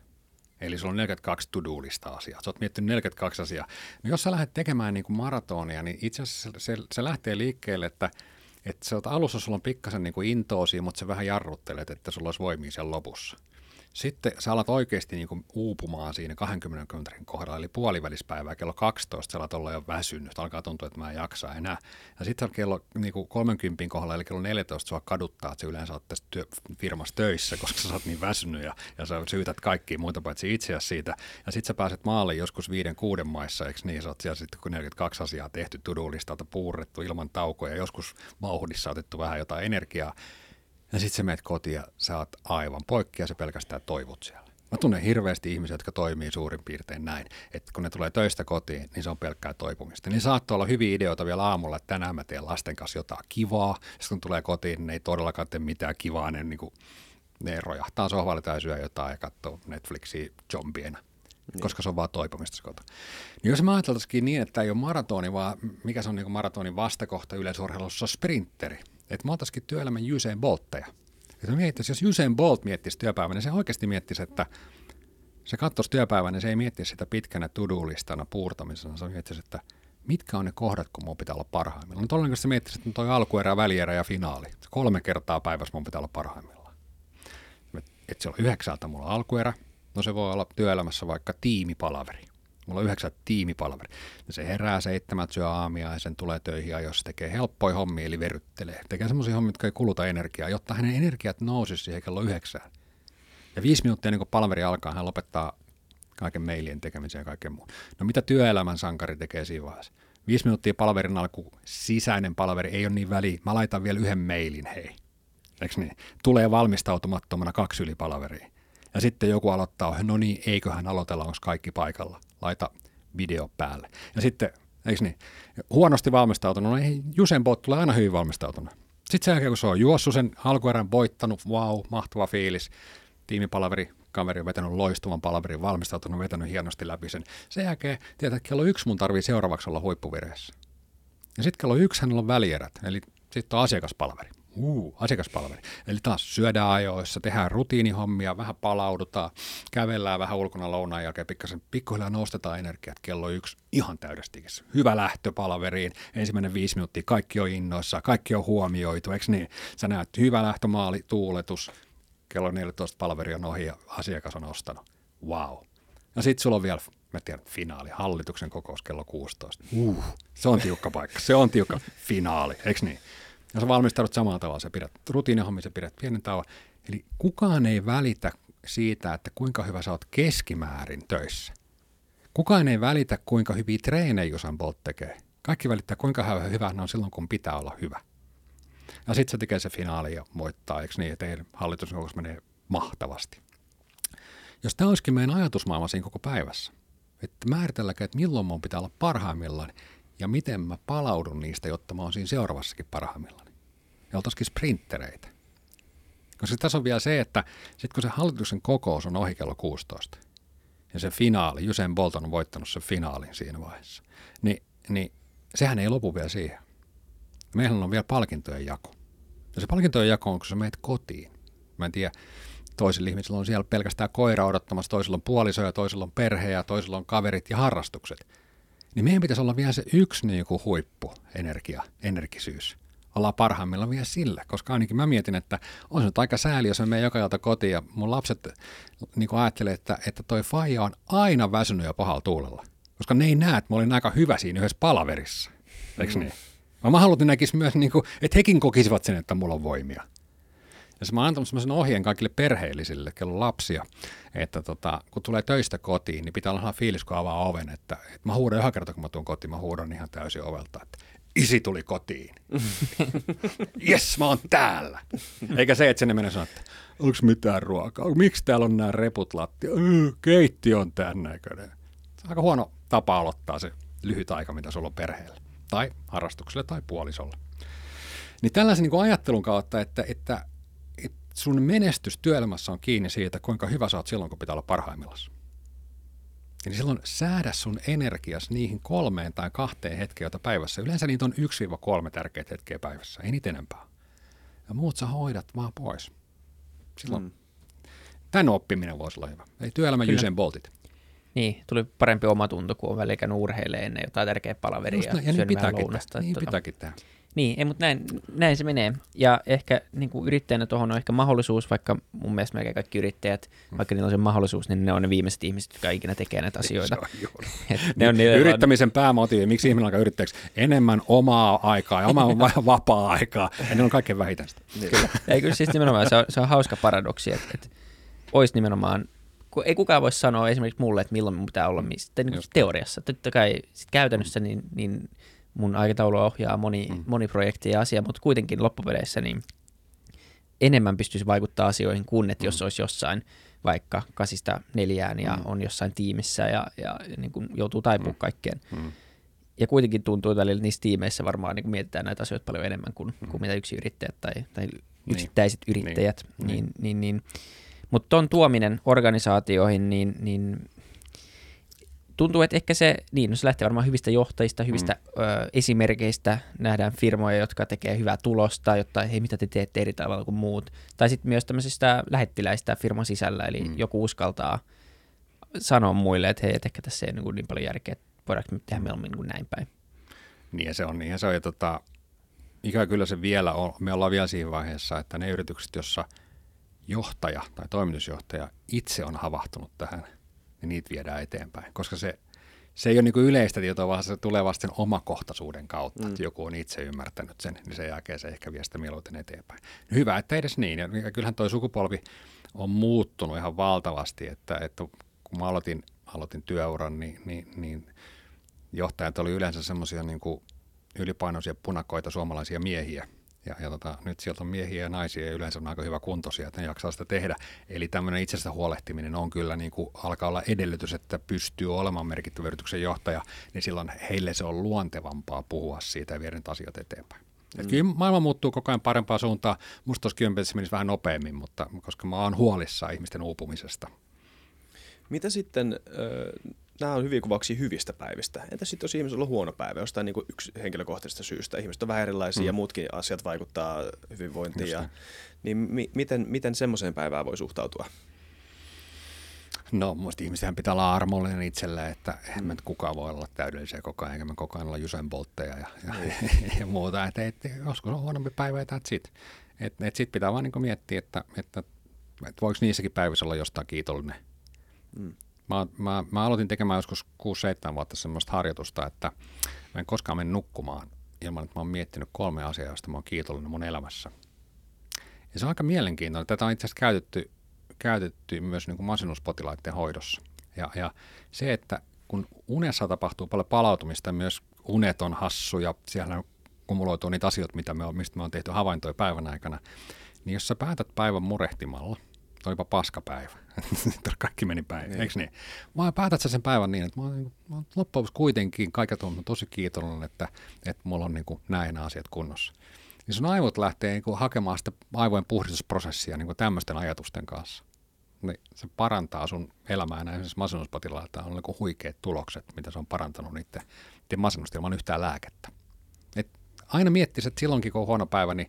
Eli sulla on neljäkymmentäkaksi to-do-lista asiaa. Sä oot miettinyt neljäkymmentäkaksi asiaa. No jos sä lähdet tekemään niin kuin maratonia, niin itse asiassa se, se, se lähtee liikkeelle, että Että se, että alussa sulla on pikkasen niin kuin intoosia, mutta sä vähän jarruttelet, että sulla olisi voimia siellä lopussa. Sitten sä alat oikeasti niin kuin uupumaan siinä kahdenkymmenen kilometrin kohdalla, eli puolivälispäivää kello kaksitoista sä alat olla jo väsynyt. Alkaa tuntua, että mä en jaksaa enää. Ja sitten kello niin kuin kolmenkymmenen kohdalla, eli kello neljätoista sua kaduttaa, että sä yleensä oot tässä työ, firmassa töissä, koska sä oot niin väsynyt ja, ja sä syytät kaikkia muita paitsi itseäsi siitä. Ja sitten sä pääset maaliin joskus viiden kuuden maissa, eikö niin? Sä oot siellä sitten kun neljäkymmentäkaksi asiaa tehty, to-do-listalta puurrettu ilman taukoja, joskus vauhdissa otettu vähän jotain energiaa. Ja sitten sä menet kotiin ja sä oot aivan poikki ja sä pelkästään toivot siellä. Mä tunnen hirveästi ihmisiä, jotka toimii suurin piirtein näin, että kun ne tulee töistä kotiin, niin se on pelkkää toipumista. Niin saattoi olla hyviä ideoita vielä aamulla, että tänään mä teen lasten kanssa jotain kivaa. Sitten kun tulee kotiin, niin ei todellakaan tee mitään kivaa, ne, niin kuin, ne rojahtaa sohvalle tai syö jotain ja katsoo Netflixiä zombiena, niin. Koska se on vaan toipumista se kotona. Niin jos mä ajateltaisikin niin, että tämä ei ole maratoni, vaan mikä se on niin kuin maratonin vastakohta yleisurheilussa on sprinteri. Että mä otaisikin työelämän Usain Boltteja. Miettisi, jos Usain Bolt miettisi työpäivänä, niin se oikeasti miettisi, että se katsoisi työpäivänä, niin se ei miettisi sitä pitkänä to-do-listana puurtamisena. Se miettisi, että mitkä on ne kohdat, kun mun pitää olla parhaimmillaan. No todennäköisesti se miettisi, että toi alkuerä, välierä ja finaali. Kolme kertaa päivässä mun pitää olla parhaimmillaan. Että siellä on yhdeksältä mulla alkuerä, No se voi olla työelämässä vaikka tiimipalaveri. Mulla on yhdeksän tiimipalaveri. Se herää seitsemät, syö aamia ja sen tulee töihin ajoissa, tekee helppoja hommia eli verryttelee. Tekee semmoisia hommia, jotka ei kuluta energiaa, jotta hänen energiat nousisi siihen kello yhdeksään. Ja viisi minuuttia ennen kuin palaveri alkaa, hän lopettaa kaiken mailien tekemisen ja kaiken muun. No mitä työelämän sankari tekee siinä vaiheessa? Viisi minuuttia palaverin alkuun, sisäinen palaveri, ei ole niin väliä. Mä laitan vielä yhden mailin, hei. Eiks niin? Tulee valmistautumattomana kaksi yli palaveriin. Ja sitten joku aloittaa, no niin, eiköhän aloitella, onko kaikki paikalla. Laita video päälle. Ja sitten, eiks niin, huonosti valmistautunut, no ei, Jusen bot tulee aina hyvin valmistautunut. Sitten sen jälkeen, kun se on juossut sen alkuerän, voittanut, vau, wow, mahtava fiilis. Tiimipalaveri, kaveri on vetänyt loistuvan palaverin, valmistautunut, vetänyt hienosti läpi sen. Sen jälkeen tietää, että kello yksi mun tarvii seuraavaksi olla huippuvireessä. Ja sitten kello yksi hänellä on välierät, eli sitten on asiakaspalveri. Uu, asiakaspalveri. Eli taas syödään ajoissa, tehdään rutiinihommia, vähän palaudutaan, kävellään vähän ulkona lounaan jälkeen, pikkasen pikkuhiljaa nostetaan energiat kello yksi ihan täydestikin. Hyvä lähtö palaveriin, ensimmäinen viisi minuuttia, kaikki on innoissa, kaikki on huomioitu, eikö niin? Sä näet hyvä lähtömaali, tuuletus. Kello neljätoista palaveri on ohi ja asiakas on ostanut. Vau. Wow. Ja sitten sulla on vielä, mä tiedän, finaali, hallituksen kokous kello kuusitoista. Uh, se on tiukka paikka, se on tiukka finaali, eikö niin? Ja sä valmistaudut samalla tavalla, sä pidät rutiinihommia, sä pidät pienen tauon. Eli kukaan ei välitä siitä, että kuinka hyvä sä oot keskimäärin töissä. Kukaan ei välitä, kuinka hyviä treenejä Usain Bolt tekee. Kaikki välittää, kuinka hyvä hän on silloin, kun pitää olla hyvä. Ja sitten se tekee se finaali ja voittaa, eikö niin, että hallituksen kokous menee mahtavasti. Jos tämä olisikin meidän ajatusmaailma siinä koko päivässä, että määritelläkään, että milloin mun pitää olla parhaimmillaan ja miten mä palaudun niistä, jotta mä oon siinä seuraavassakin parhaimmillaan. Ja oltaisikin sprinttereitä. Koska tässä on vielä se, että sitten kun se hallituksen kokous on ohi kello kuusitoista ja se finaali, Usain Bolt on voittanut sen finaalin siinä vaiheessa, niin, niin sehän ei lopu vielä siihen. Meillä on vielä palkintojen jako. Ja se palkintojen jako on, kun sä menet kotiin. Mä en tiedä, toisilla ihmisillä on siellä pelkästään koira odottamassa, toisilla on puoliso ja toisilla on perhe ja toisilla on kaverit ja harrastukset. Niin meidän pitäisi olla vielä se yksi niin kuin huippu, energia, energisyys. Ollaan parhaimmillaan vielä sillä, koska ainakin mä mietin, että on se nyt aika sääli, jos mä menen joka ilta kotiin ja mun lapset niin kuin ajattelee, että, että toi faija on aina väsynyt ja pahalla tuulella. Koska ne ei näe, että mä olin aika hyvä siinä yhdessä palaverissa. Eikö niin? Mä halutin näkisi myös, niin kuin, että hekin kokisivat sen, että mulla on voimia. Ja mä oon antanut sellaisen ohjeen kaikille perheellisille, kello lapsia, että tota, kun tulee töistä kotiin, niin pitää olla fiilis, kun avaa oven. Että, että mä huudan joka kerta, kun mä tuun kotiin, mä huudan ihan täysin ovelta, että isi tuli kotiin. Jes, mä oon täällä. Eikä se, että sinne mennä sanoa, että onko mitään ruokaa? Miksi täällä on nämä reput lattia? Keittiö on tämän näköinen. Se on aika huono tapa aloittaa se lyhyt aika, mitä sulla on perheellä. Tai harrastukselle tai puolisolle. Niin tällaisen niin kuin ajattelun kautta, että, että, että sun menestys työelämässä on kiinni siitä, kuinka hyvä sä oot silloin, kun pitää olla parhaimmillaan. Eli silloin säädä sun energias niihin kolmeen tai kahteen hetkeen, joita päivässä. Yleensä niitä on yksi-kolme tärkeitä hetkeä päivässä, ei niitä enempää. Ja muut sä hoidat vaan pois. Silloin mm. tämän oppiminen voisi olla hyvä. Ei työelämä Usain Boltit. Niin, tuli parempi omatunto, kun on välillä käynyt urheilemaan ennen jotain tärkeää palaveria ja, ja syönyt niin vähän lounasta. Niin tuota, pitääkin tehdä. Niin, ei, mutta näin, näin se menee. Ja ehkä niin kuin yrittäjänä tuohon on ehkä mahdollisuus, vaikka mun mielestä melkein kaikki yrittäjät, mm. vaikka niillä on se mahdollisuus, niin ne on ne viimeiset ihmiset, jotka ikinä tekee näitä asioita. ne on, ne Yrittämisen on... päämotiivi, miksi ihminen alkaa yrittäjäksi? Enemmän omaa aikaa ja omaa vapaa-aikaa. Ja ne on kaikkein vähiten sitä. Kyllä. Ja kyllä siis nimenomaan se on, se on hauska paradoksi, että, että olisi nimenomaan ei kukaan voi sanoa esimerkiksi mulle, että milloin mun pitää olla mistä, niin teoriassa. Totta kai sit käytännössä niin, niin mun aikataulua ohjaa moni, mm. moni projekti ja asia, mutta kuitenkin loppupeleissä niin enemmän pystyisi vaikuttaa asioihin kuin, että mm. jos olisi jossain vaikka kasista neljään ja mm. on jossain tiimissä ja, ja niin kuin joutuu taipumaan mm. kaikkeen. Mm. Ja kuitenkin tuntuu välillä, että niissä tiimeissä varmaan niin kuin mietitään näitä asioita paljon enemmän kuin, mm. kuin mitä yksi yrittäjät tai, tai yksittäiset niin. yrittäjät. Niin. Niin, niin, niin, Mutta ton tuominen organisaatioihin, niin, niin tuntuu, että ehkä se, niin, no se lähtee varmaan hyvistä johtajista, hyvistä mm. ö, esimerkkeistä, nähdään firmoja, jotka tekee hyvää tulosta, jotta hei, mitä te teette eri tavalla kuin muut. Tai sitten myös tämmöisistä lähettiläistä firman sisällä, eli mm. joku uskaltaa sanoa muille, että hei, et ehkä tässä ei niin, niin paljon järkeä, että voidaanko me tehdä mieluummin niin näin päin. Niin se on, niin se on. Ja tota, ikään kyllä se vielä on, me ollaan vielä siinä vaiheessa, että ne yritykset, jossa johtaja tai toimitusjohtaja itse on havahtunut tähän, niin niitä viedään eteenpäin. Koska se, se ei ole niin kuin yleistä tietoa, vaan se tulee vasta sen omakohtaisuuden kautta, mm. että joku on itse ymmärtänyt sen, niin sen jälkeen se ehkä vie sitä mieluiten eteenpäin. Hyvä, että edes niin. Ja kyllähän toi sukupolvi on muuttunut ihan valtavasti, että, että kun mä aloitin, aloitin työuran, niin, niin, niin johtajat oli yleensä semmoisia niin kuin ylipainoisia punakoita suomalaisia miehiä. Ja, ja tota, nyt sieltä on miehiä ja naisia ja yleensä on aika hyvä kuntoisia, että ne jaksaa sitä tehdä. Eli tämmöinen itsestä huolehtiminen on kyllä, niin kuin alkaa olla edellytys, että pystyy olemaan merkittävä yrityksen johtaja, niin silloin heille se on luontevampaa puhua siitä ja viedä nyt asiat eteenpäin. Mm. Et kyllä maailma muuttuu koko ajan parempaan suuntaan. Musta tuossa kympetissä menisi vähän nopeammin, mutta koska mä oon huolissaan ihmisten uupumisesta. Mitä sitten... Äh... Nämä on hyviä kuvauksia hyvistä päivistä. Entä sitten jos ihmisellä on huono päivä jostain niin kuin yksi henkilökohtaisesta syystä? Ihmiset on vähän erilaisia mm. ja muutkin asiat vaikuttaa hyvinvointiin. Ja, niin mi- miten, miten semmoiseen päivään voi suhtautua? No musta ihmisethän pitää olla armollinen itsellä, että eihän me kukaan voi olla täydellisiä koko ajan, eikä me koko ajan olla Usain Boltteja ja, ja, ja muuta. Et, et, joskus on huonompi päivä ja that's it. Et, et sit pitää vaan niin kuin miettiä, että, että, että voiko niissäkin päivissä olla jostain kiitollinen. Mm. Mä, mä, mä aloitin tekemään joskus kuusi seitsemän vuotta semmoista harjoitusta, että mä en koskaan mene nukkumaan ilman, että mä oon miettinyt kolme asiaa, joista mä oon kiitollinen mun elämässä. Ja se on aika mielenkiintoinen. Tätä on itse asiassa käytetty, käytetty myös niin kuin masennuspotilaiden hoidossa. Ja, ja se, että kun unessa tapahtuu paljon palautumista, myös unet on hassuja, siellä kumuloituu niitä asioita, mitä me on, mistä me on tehty havaintoja päivän aikana, niin jos sä päätät päivän murehtimalla, olipa paskapäivä. Kaikki meni päin, eikö niin? Mä päätät sen päivän niin, että mä oon, mä oon loppujen kuitenkin kaikilta on tosi kiitollinen, että, että mulla on niin kuin näin asiat kunnossa. Niin sun aivot lähtee niin kuin hakemaan sitä aivojen puhdistusprosessia niin kuin tämmöisten ajatusten kanssa. Niin se parantaa sun elämää näin esimerkiksi masennuspotilailta. On niin kuin huikeat tulokset, mitä se on parantanut niiden masennusta ilman yhtään lääkettä. Et aina miettis, että silloinkin kun on huono päivä, niin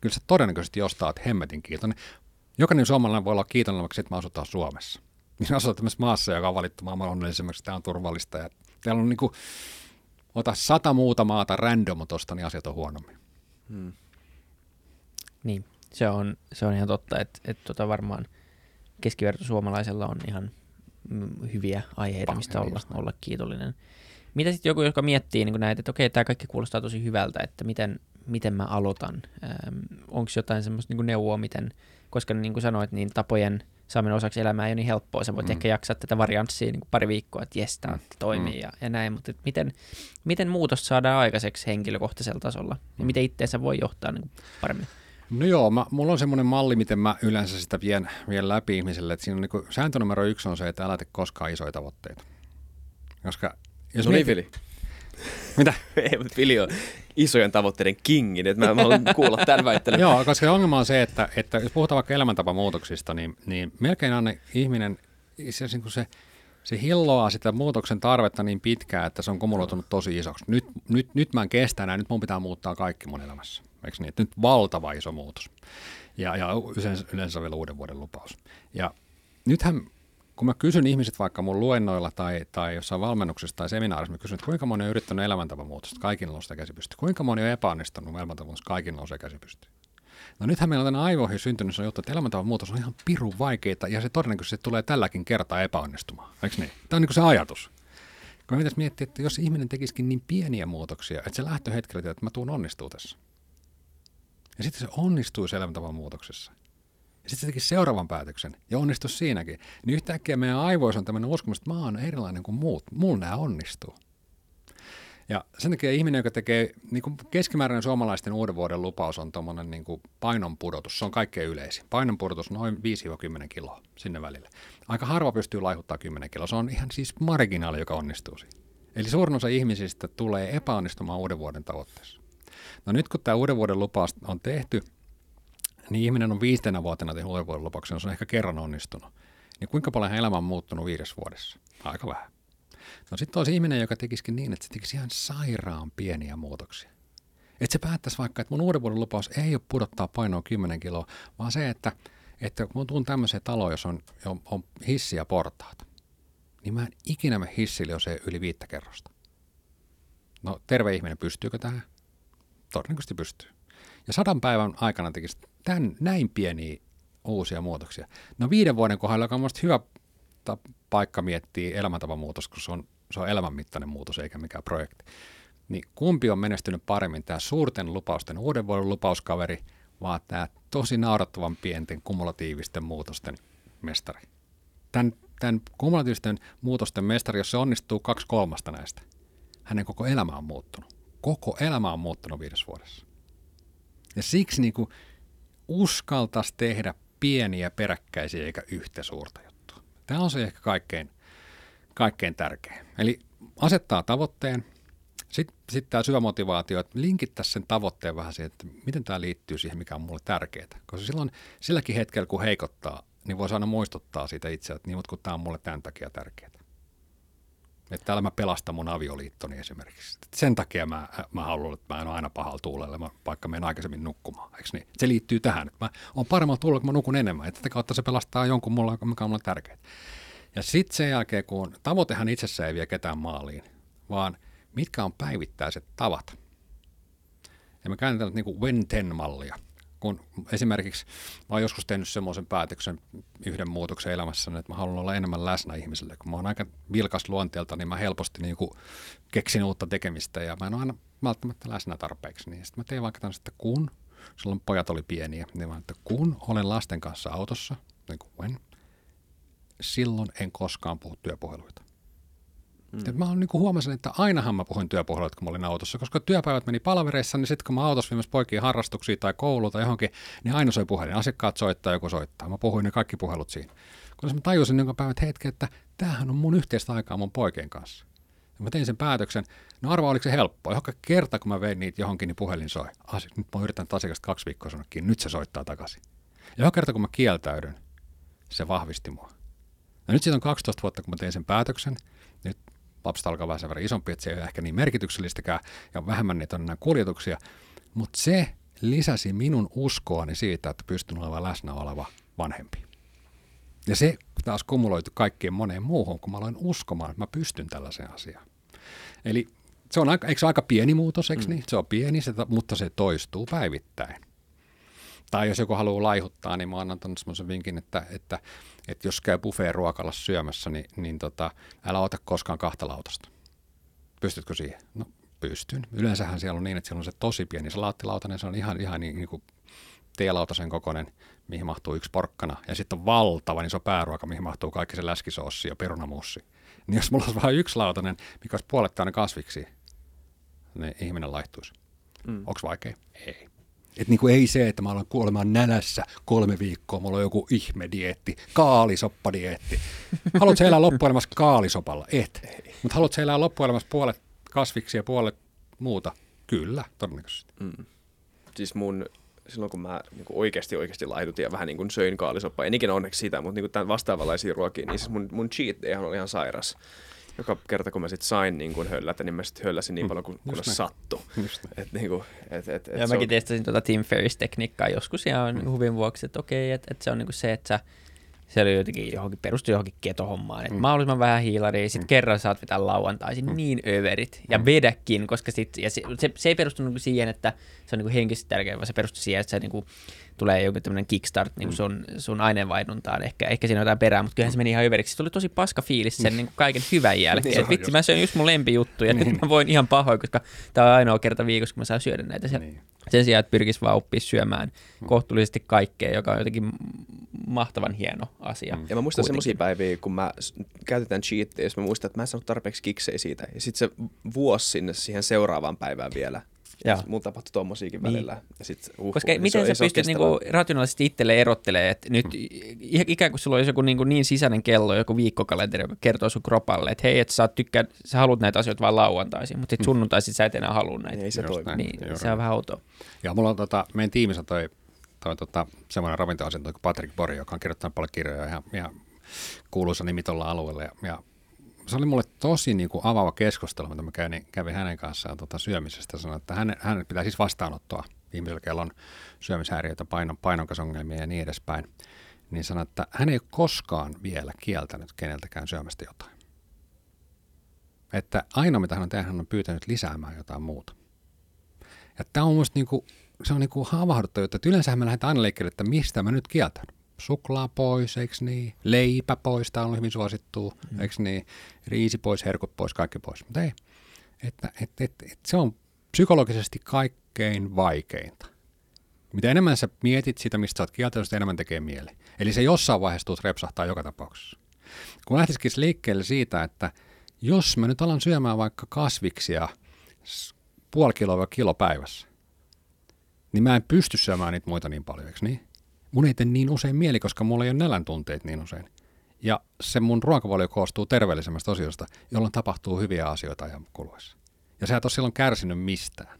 kyllä sä todennäköisesti jostain oot hemmetin kiitollinen. Jokainen suomalainen voi olla kiitollinen, että me asutaan Suomessa. Minä asutaan tämmöisessä maassa, joka on valittu maailman onnellisemmaksi, tämä on turvallista. Ja täällä on niin kuin, ota sata muuta maata random tuosta, niin asiat on huonommin. Hmm. Niin, se on, se on ihan totta, että, että tota varmaan keskiverto suomalaisella on ihan hyviä aiheita, mistä olla, olla kiitollinen. Mitä sitten joku, joka miettii niin näitä, että okei, tämä kaikki kuulostaa tosi hyvältä, että miten, miten mä aloitan? Ähm, Onko jotain semmoista niin neuvoa, miten... Koska niin kuin sanoit, niin tapojen saaminen osaksi elämää ei ole niin helppoa. Sä voit mm. ehkä jaksaa tätä varianssia niin kuin pari viikkoa, että jes, tämä mm. toimii mm. ja, ja näin. Mutta miten, miten muutosta saadaan aikaiseksi henkilökohtaisella tasolla? Ja mm. miten itseensä voi johtaa niin kuin paremmin? No joo, mä, mulla on semmoinen malli, miten mä yleensä sitä vien, vien läpi ihmiselle. Että siinä on niin kuin, sääntö numero yksi on se, että älä tee koskaan isoja tavoitteita. Koska... Jos no niin, Vili. Mitä? Ei, mutta Vili on isojen tavoitteiden kingin, että mä, mä haluan kuulla tämän väittelyn. Joo, koska ongelma on se, että, että jos puhutaan vaikka elämäntapamuutoksista, niin, niin melkein aina ihminen, se, se, se hilloaa sitä muutoksen tarvetta niin pitkään, että se on kumuloitunut tosi isoksi. Nyt, nyt, nyt mä en kestä enää, nyt mun pitää muuttaa kaikki mun elämässä. Eikö niin? Nyt valtava iso muutos. Ja, ja yleensä, yleensä vielä uuden vuoden lupaus. Ja nythän... Kun mä kysyn ihmiset vaikka mun luennoilla tai, tai jossain valmennuksessa tai seminaarissa, mä kysyn, että kuinka moni on yrittänyt elämäntapamuutosta, kaikilla nousee käsipystyyn. Kuinka moni on epäonnistunut elämäntapamuutosta, kaikilla nousee käsipystyyn. No nythän meillä on tänä aivoihin syntynyt se juttu, että elämäntapamuutos on ihan pirun vaikeaa ja se todennäköisesti tulee tälläkin kertaa epäonnistumaan. Eikö niin? Tämä on niin kuin se ajatus. Kun mä pitäisi miettiä, että jos ihminen tekisikin niin pieniä muutoksia, että se lähtöhetkellä, että mä tuun onnistuu tässä. Ja sitten se onnistuisi elämäntapamuutoksessa. Ja sitten se teki seuraavan päätöksen ja onnistui siinäkin. Niin yhtäkkiä meidän aivoissa on tämmöinen uskomus, että mä oon erilainen kuin muut. Mulla nämä onnistuu. Ja sen takia ihminen, joka tekee, niin kuin keskimääräinen suomalaisten uuden vuoden lupaus on tuommoinen niin kuin painonpudotus. Se on kaikkein yleisin. Painonpudotus noin viisi kymmenen kiloa sinne välillä. Aika harva pystyy laihuttaa kymmenen kiloa. Se on ihan siis marginaali, joka onnistuu siinä. Eli suurin osa ihmisistä tulee epäonnistumaan uuden vuoden tavoitteessa. No nyt kun tämä uuden vuoden lupaus on tehty, niin ihminen on viistenä vuotena tehnyt uuden vuoden lupauksen, jos on ehkä kerran onnistunut. Niin kuinka paljon elämä on muuttunut viides vuodessa? Aika vähän. No sitten olisi ihminen, joka tekisikin niin, että se tekisi ihan sairaan pieniä muutoksia. Että se päättäisi vaikka, että mun uuden vuoden lupaus ei ole pudottaa painoa kymmenen kiloa, vaan se, että, että kun mä tuun tämmöiseen taloon, jos on, on, on hissi ja portaat, niin mä en ikinä mene hissille, jos ei yli viittä kerrosta. No terve ihminen, pystyykö tähän? Todennäköisesti pystyy. Ja sadan päivän aikana tekisi tämän näin pieniä uusia muutoksia. No viiden vuoden kohdalla, joka on mielestäni hyvä paikka miettiä elämäntapamuutos, kun se on, se on elämänmittainen muutos eikä mikään projekti. Niin kumpi on menestynyt paremmin, tämä suurten lupausten uuden vuoden lupauskaveri, vaan tämä tosi naurattavan pienten kumulatiivisten muutosten mestari? Tämän, tämän kumulatiivisten muutosten mestari, jos se onnistuu kaksi kolmasta näistä, hänen koko elämä on muuttunut. Koko elämä on muuttunut viides vuodessa. Ja siksi niin kuin uskaltaisi tehdä pieniä peräkkäisiä eikä yhtä suurta juttua. Tämä on se ehkä kaikkein, kaikkein tärkein. Eli asettaa tavoitteen. Sitten, sitten tämä syvä motivaatio, että linkittäisiin sen tavoitteen vähän siihen, että miten tämä liittyy siihen, mikä on mulle tärkeää. Koska silloin silläkin hetkellä, kun heikottaa, niin voisi aina muistuttaa siitä itseä, että niin, mutta kun tämä on mulle tämän takia tärkeää. Että täällä mä pelastan mun avioliittoni esimerkiksi. Sen takia mä, mä haluan, että mä en ole aina pahalla tuulella, mä vaikka menen aikaisemmin nukkumaan. Eikö niin? Se liittyy tähän, että mä oon paremmalla tuulella, kun mä nukun enemmän. Että tätä kautta se pelastaa jonkun mulla, mikä on mulle tärkeää. Ja sitten sen jälkeen, kun tavoitehan itsessä ei vie ketään maaliin, vaan mitkä on päivittäiset tavat. Ja mä käännetään nyt niin kuin when ten-mallia. Kun esimerkiksi mä oon joskus tehnyt semmoisen päätöksen yhden muutoksen elämässäni, että mä haluan olla enemmän läsnä ihmiselle. Kun mä oon aika vilkas luonteelta, niin mä helposti niin kuin keksin uutta tekemistä ja mä en ole aina välttämättä läsnä tarpeeksi. Niin sitten mä tein vaikka tämmöistä, että kun, silloin pojat oli pieniä, niin mä että kun olen lasten kanssa autossa, niin kuin when, silloin en koskaan puhu työpuheluita. Mm. Mä niin kuin huomasin, että ainahan mä puhuin työpuheluita, kun mä olin autossa, koska työpäivät meni palavereissa, niin sitten kun mä autossa viemässä poikien harrastuksia tai kouluun tai johonkin, niin aina soi puhelin. Asiakkaat soittaa, joku soittaa. Mä puhuin ne kaikki puhelut siinä. Kun mä tajusin jonka päivät hetken, että tämähän on mun yhteistä aikaa mun poikien kanssa. Ja mä tein sen päätöksen. No arvaa, oliko se helppoa. Joka kerta, kun mä vein niitä johonkin, niin puhelin soi. Asi, nyt mä yritän asiakasta kaksi viikkoa sanoa kiinni, nyt se soittaa takaisin. Ja joka kerta, kun mä kieltäydyn, se vahvisti mua. Ja nyt siitä on kaksitoista vuotta, kun mä tein sen päätöksen. Nyt lapset alkaa vähän sen verran isompi, että se ei ole ehkä niin merkityksellistäkään ja vähemmän niitä on nämä kuljetuksia. Mutta se lisäsi minun uskoani siitä, että pystyn olemaan läsnä oleva vanhempi. Ja se taas kumuloitu kaikkien moneen muuhun, kun mä aloin uskomaan, että mä pystyn tällaiseen asiaan. Eli se on aika, eikö se aika pieni muutos, eikö mm. niin? Se on pieni, se, mutta se toistuu päivittäin. Tai jos joku haluaa laihuttaa, niin mä annan semmoisen vinkin, että, että, että jos käy buffeen ruokalla syömässä, niin, niin tota, älä ota koskaan kahta lautasta. Pystytkö siihen? No pystyn. Yleensähän siellä on niin, että siellä on se tosi pieni salaattilautainen, se on ihan, ihan niin, niin kuin teelautasen kokoinen, mihin mahtuu yksi porkkana. Ja sitten on valtava, niin se on pääruoka, mihin mahtuu kaikki se läskisoossi ja perunamuussi. Niin jos mulla olisi vain yksi lautanen, mikä olisi puolettainen kasviksi, niin ihminen laihtuisi. Mm. Onko vaikea? Ei. Että niin ei se, että mä aloin kuolemaan nälässä kolme viikkoa, mulla on joku ihme-dieetti, kaalisoppadieetti. Haluatko elää loppuelämässä kaalisopalla? Et. Mutta haluatko elää loppuelämässä puolet kasviksi ja puolet muuta? Kyllä, todennäköisesti. Mm. Siis mun, silloin kun mä niin oikeasti oikeasti laihdutin ja vähän niin kuin söin kaalisoppaa, en ikinä onneksi sitä, mutta niin tämän vastaavanlaisia ruokia, niin siis mun, mun cheat dayhan oli ihan sairas. Joka kerta, kun mä sit sain niin kun höllätä, niin mä sit hölläsin niin paljon, kun se sattui. Et, niin kun, et, et, et, ja mäkin on... testasin tuota Tim Ferriss-tekniikkaa joskus ihan mm. huvin vuoksi, että okei, että et se on niin se, että sä, se oli jotenkin johonkin, perustui johonkin ketohommaan. Että mm. mahdollisimman vähän hiilaria, sit mm. kerran saat vetää lauantaisin mm. niin överit. Ja mm. vedäkin, koska sit, ja se, se, se ei perustu niin siihen, että se on niin henkisesti tärkeä, vaan se perustuu siihen, että se niin kun, tulee joku tämmöinen kickstart niin sun, sun aineenvaihduntaan. Ehkä, ehkä siinä on jotain perää, mutta kyllähän se meni ihan överiksi. Se tuli tosi paska fiilis sen niin kaiken hyvän jälkeen. Niin, vitsi, just. Mä söin just mun lempijuttuja. Niin. Nyt mä voin ihan pahoin, koska tää on ainoa kerta viikossa, kun mä saan syödä näitä. Niin. Sen sijaan, että pyrkisi vaan oppia syömään mm. kohtuullisesti kaikkea, joka on jotenkin mahtavan hieno asia. Mm. Ja mä muistan semmoisia päiviä, kun mä käytetään cheatia, jos mä muistan, että mä en saanut tarpeeksi kiksejä siitä. Ja sit se vuosi sinne siihen seuraavaan päivään vielä. Mulla tapahtui tommosiakin välillä. Niin. Ja sit, uh, koska niin miten se, sä pystyt niinku rationaalisesti itselle erottelemaan, että nyt mm. ikään kuin sulla olisi joku niinku niin sisäinen kello, joku viikkokalenteri, joka kertoo sun kropalle, että hei, et sä, tykkää, sä haluat näitä asioita vaan lauantaisin, mutta sit sunnuntaisin sä et enää halua näitä. Ei se toimi. Niin, joo, se on joo. vähän outoa. Ja mulla on tota, meidän tiimissä toi, toi tota, semmoinen ravintoasiantuntija kuin Patrick Borg, joka on kirjoittanut paljon kirjoja ihan, ihan kuuluisa nimi tuolla alueella ja, ja se oli mulle tosi niin kuin avaava keskustelu, mitä mä kävin, kävin hänen kanssaan tuota syömisestä. Sanoin, että hänen, hänen pitää siis vastaanottaa ihmisellä, jolla on syömishäiriöitä, painon, painonkasongelmia ja niin edespäin. Niin sanoin, että hän ei ole koskaan vielä kieltänyt keneltäkään syömästä jotain. Että ainoa, mitä hän on tehnyt, hän on pyytänyt lisäämään jotain muuta. Ja tämä on musta niin kuin, se on niin kuin havahduttava, että yleensähän me lähdetään aina liikkeelle, että mistä mä nyt kieltän. suklaa pois, eikö niin? Leipä pois, tämä on hyvin suosittua, mm. eikö niin? Riisi pois, herkut pois, kaikki pois. Mutta ei, että, et, et, et, se on psykologisesti kaikkein vaikeinta. Mitä enemmän sä mietit sitä, mistä sä oot kieltänyt, sitä enemmän tekee mieli. Eli se jossain vaiheessa tuut repsahtaa joka tapauksessa. Kun lähtisikin liikkeelle siitä, että jos mä nyt alan syömään vaikka kasviksia puoli kiloa vai kilo päivässä, niin mä en pysty syömään niitä muita niin paljon, eikö niin? Mun ei tee niin usein mieli, koska mulla ei ole nälän tunteet niin usein. Ja se mun ruokavalio koostuu terveellisemmästä osiosta, jolloin tapahtuu hyviä asioita ajan kuluessa. Ja sä et ole silloin kärsinyt mistään.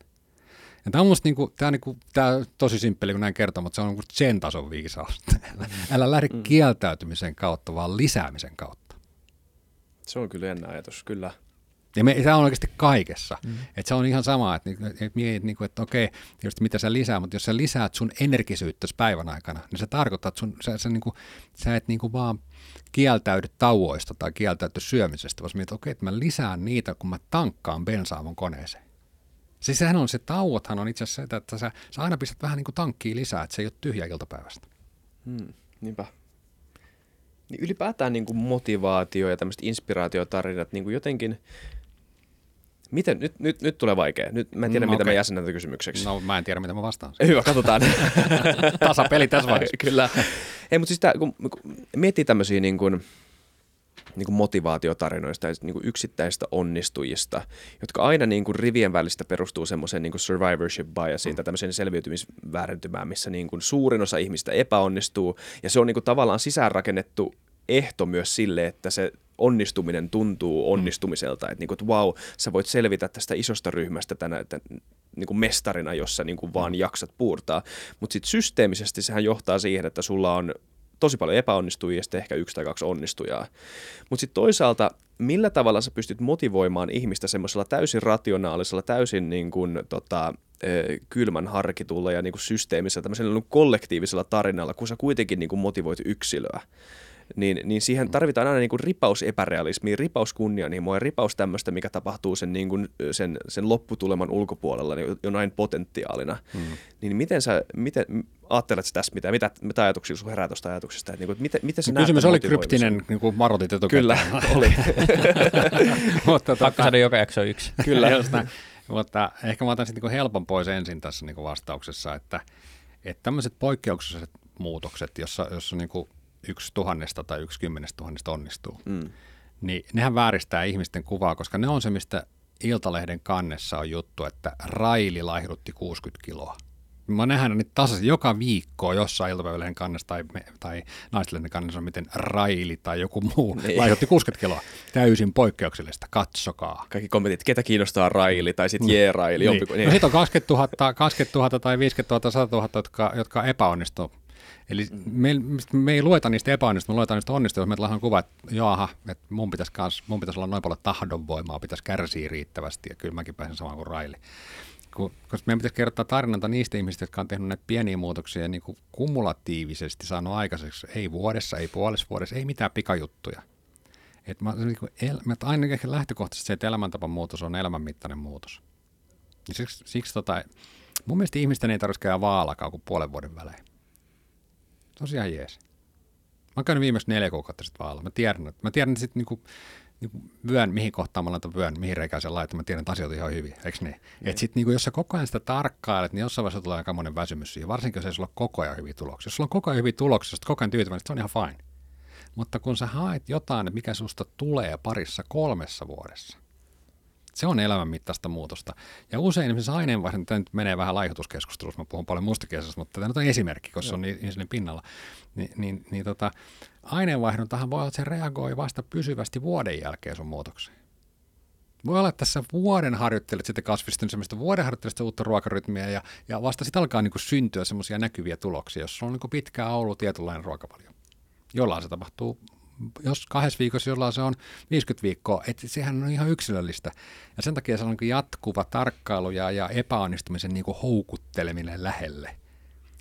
Ja tämä on musta niinku, tää on niinku, tää on tosi simppeli, kun näin kertoo, mutta se on niinku sen tason viisaus. Älä, älä lähde mm. kieltäytymisen kautta, vaan lisäämisen kautta. Se on kyllä jännä ajatus, kyllä. Ja me, tämä on oikeasti kaikessa. Mm. Että se on ihan sama, että et mietit, niinku, että okei, tietysti mitä sä lisää, mutta jos sä lisäät sun energisyyttäsi päivän aikana, niin se tarkoittaa, että sun, sä, sä, niinku, sä et niinku vaan kieltäydy tauoista tai kieltäydy syömisestä, vaan mietit, okei, että mä lisään niitä, kun mä tankkaan bensaa mun koneeseen. Siis sehän on se tauothan on itse asiassa, että sä, sä aina pistät vähän niin kuin tankkiin lisää, että se ei ole tyhjä iltapäivästä. Hmm, niinpä. Niin ylipäätään niin kuin motivaatio ja tämmöiset inspiraatiotarinat niin kuin jotenkin... Miten? Nyt, nyt, nyt tulee vaikea. Nyt mä en tiedä, no, mitä okay. mä jäsenän kysymykseksi. No mä en tiedä, mitä mä vastaan. Hyvä, katsotaan. Tasapeli tässä vaiheessa. Kyllä. Hei, mutta siis tää, kun, kun miettii tämmöisiä... Niin kuin, niin kuin motivaatiotarinoista ja niin kuin yksittäistä onnistujista, jotka aina niin kuin rivien välistä perustuu semmoiseen niin kuin survivorship biasiin tai tämmöiseen selviytymisväärentymään, missä niin kuin suurin osa ihmistä epäonnistuu. Ja se on niin kuin tavallaan sisäänrakennettu ehto myös sille, että se onnistuminen tuntuu onnistumiselta. Että niin kuin, että wow, sä voit selvitä tästä isosta ryhmästä tänä, että niin kuin mestarina, jossa niin kuin vaan jaksat puurtaa. Mutta sitten systeemisesti sehän johtaa siihen, että sulla on tosi paljon epäonnistujia ja sitten ehkä yksi tai kaksi onnistujaa. Mutta sitten toisaalta, millä tavalla sä pystyt motivoimaan ihmistä semmoisella täysin rationaalisella, täysin niin kuin, tota, kylmän harkitulla ja niin kuin systeemisellä, tämmöisellä kollektiivisella tarinalla, kun sä kuitenkin niin kuin motivoit yksilöä. Niin, niin siihen tarvitaan aina niin kuin ripaus epärealismiin, ripaus kunnianhimoa ja ripaus tämmöistä, mikä tapahtuu sen, niin kuin, sen, sen lopputuleman ulkopuolella niin jonain potentiaalina. Mm. Niin miten sä miten, ajattelet sä tässä mitään? Mitä, mitä ajatuksia sun herää tuosta ajatuksesta? Että niin kuin, miten, miten sä näet? Kysymys oli kryptinen, niin kuin marotit etukäteen. Kyllä, oli. Pakko saada joka jakso yksi. Kyllä. Mutta ehkä mä otan sitten niin helpon pois ensin tässä niin kuin vastauksessa, että, että tämmöiset poikkeukselliset muutokset, jossa, jossa niin kuin yksi tuhannesta tai yksi kymmenestä tuhannesta onnistuu, mm. niin nehän vääristää ihmisten kuvaa, koska ne on se, mistä Iltalehden kannessa on juttu, että Raili laihdutti kuusikymmentä kiloa. Mä nähdään niitä tasaisesti joka viikko jossain Iltapäivälehden kannessa tai, tai Naistelehden kannessa on, miten Raili tai joku muu niin laihdutti kuusikymmentä kiloa. Täysin poikkeuksellista, katsokaa. Kaikki kommentit, ketä kiinnostaa Raili tai sitten jee Raili. Niin. Niin. No sitten on kaksikymmentätuhatta, kaksikymmentätuhatta tai viisikymmentätuhatta, sata tuhatta, jotka, jotka epäonnistuu. Eli me, me ei lueta niistä epäonnistuja, me luetaan niistä onnistuja, jos me laitetaan kuva, että jaaha, että mun pitäisi, kans, mun pitäisi olla noin paljon tahdonvoimaa, pitäisi kärsiä riittävästi ja kyllä mäkin pääsen samaan kuin Raili. Koska meidän pitäisi kertoa tarinanta niistä ihmisistä, jotka on tehnyt näitä pieniä muutoksia ja niin kuin kumulatiivisesti saanut aikaiseksi, ei vuodessa, ei puolessa vuodessa, ei mitään pikajuttuja. Et mä, niin kuin el, mä aina ehkä lähtökohtaisesti se, että elämäntapan muutos on elämänmittainen muutos. Ja siksi, siksi tota, mun mielestä ihmisten ei tarvitse käydä vaalakaan kuin puolen vuoden välein. Tosiaan jees. Mä oon käynyt viimeksi neljä kuukautta sitten vaalla. Mä tiedän, että, mä tiedän, että sit niinku, niinku vyön, mihin kohtaan mä laitan vyön, mihin reikään sen laitan. Mä tiedän, että asiat on ihan hyviä, eikö niin? Mm. Että sit niinku, jos sä koko ajan sitä tarkkailet, niin jossain vaiheessa tulee aika monen väsymys siihen. Varsinkin, jos ei sulla ole koko ajan hyviä tuloksia. Jos sulla on koko ajan hyviä tuloksia, jos koko ajan tyytyväinen, se on ihan fine. Mutta kun sä haet jotain, että mikä susta tulee parissa kolmessa vuodessa, se on elämänmittaista muutosta. Ja usein esimerkiksi aineenvaihdunta, tämä nyt menee vähän laihdutuskeskustelussa, mä puhun paljon mustakin asiassa, mutta tämä nyt on esimerkki, koska se on insulin pinnalla, niin, niin, niin tota, aineenvaihduntahan voi olla, että se reagoi vasta pysyvästi vuoden jälkeen sun muutokseen. Voi olla, että tässä vuoden harjoittelet sitten kasvista, niin semmoista vuoden harjoittelet uutta ruokarytmiä ja, ja vasta sitten alkaa niin kuin syntyä semmoisia näkyviä tuloksia, jos on niin kuin pitkään ollut tietynlainen ruokavalio, jollain se tapahtuu. Jos kahdessa viikossa, jollain se on viisikymmentä viikkoa, että sehän on ihan yksilöllistä. Ja sen takia se on niin jatkuva tarkkailu ja, ja epäonnistumisen niin kuin houkutteleminen lähelle.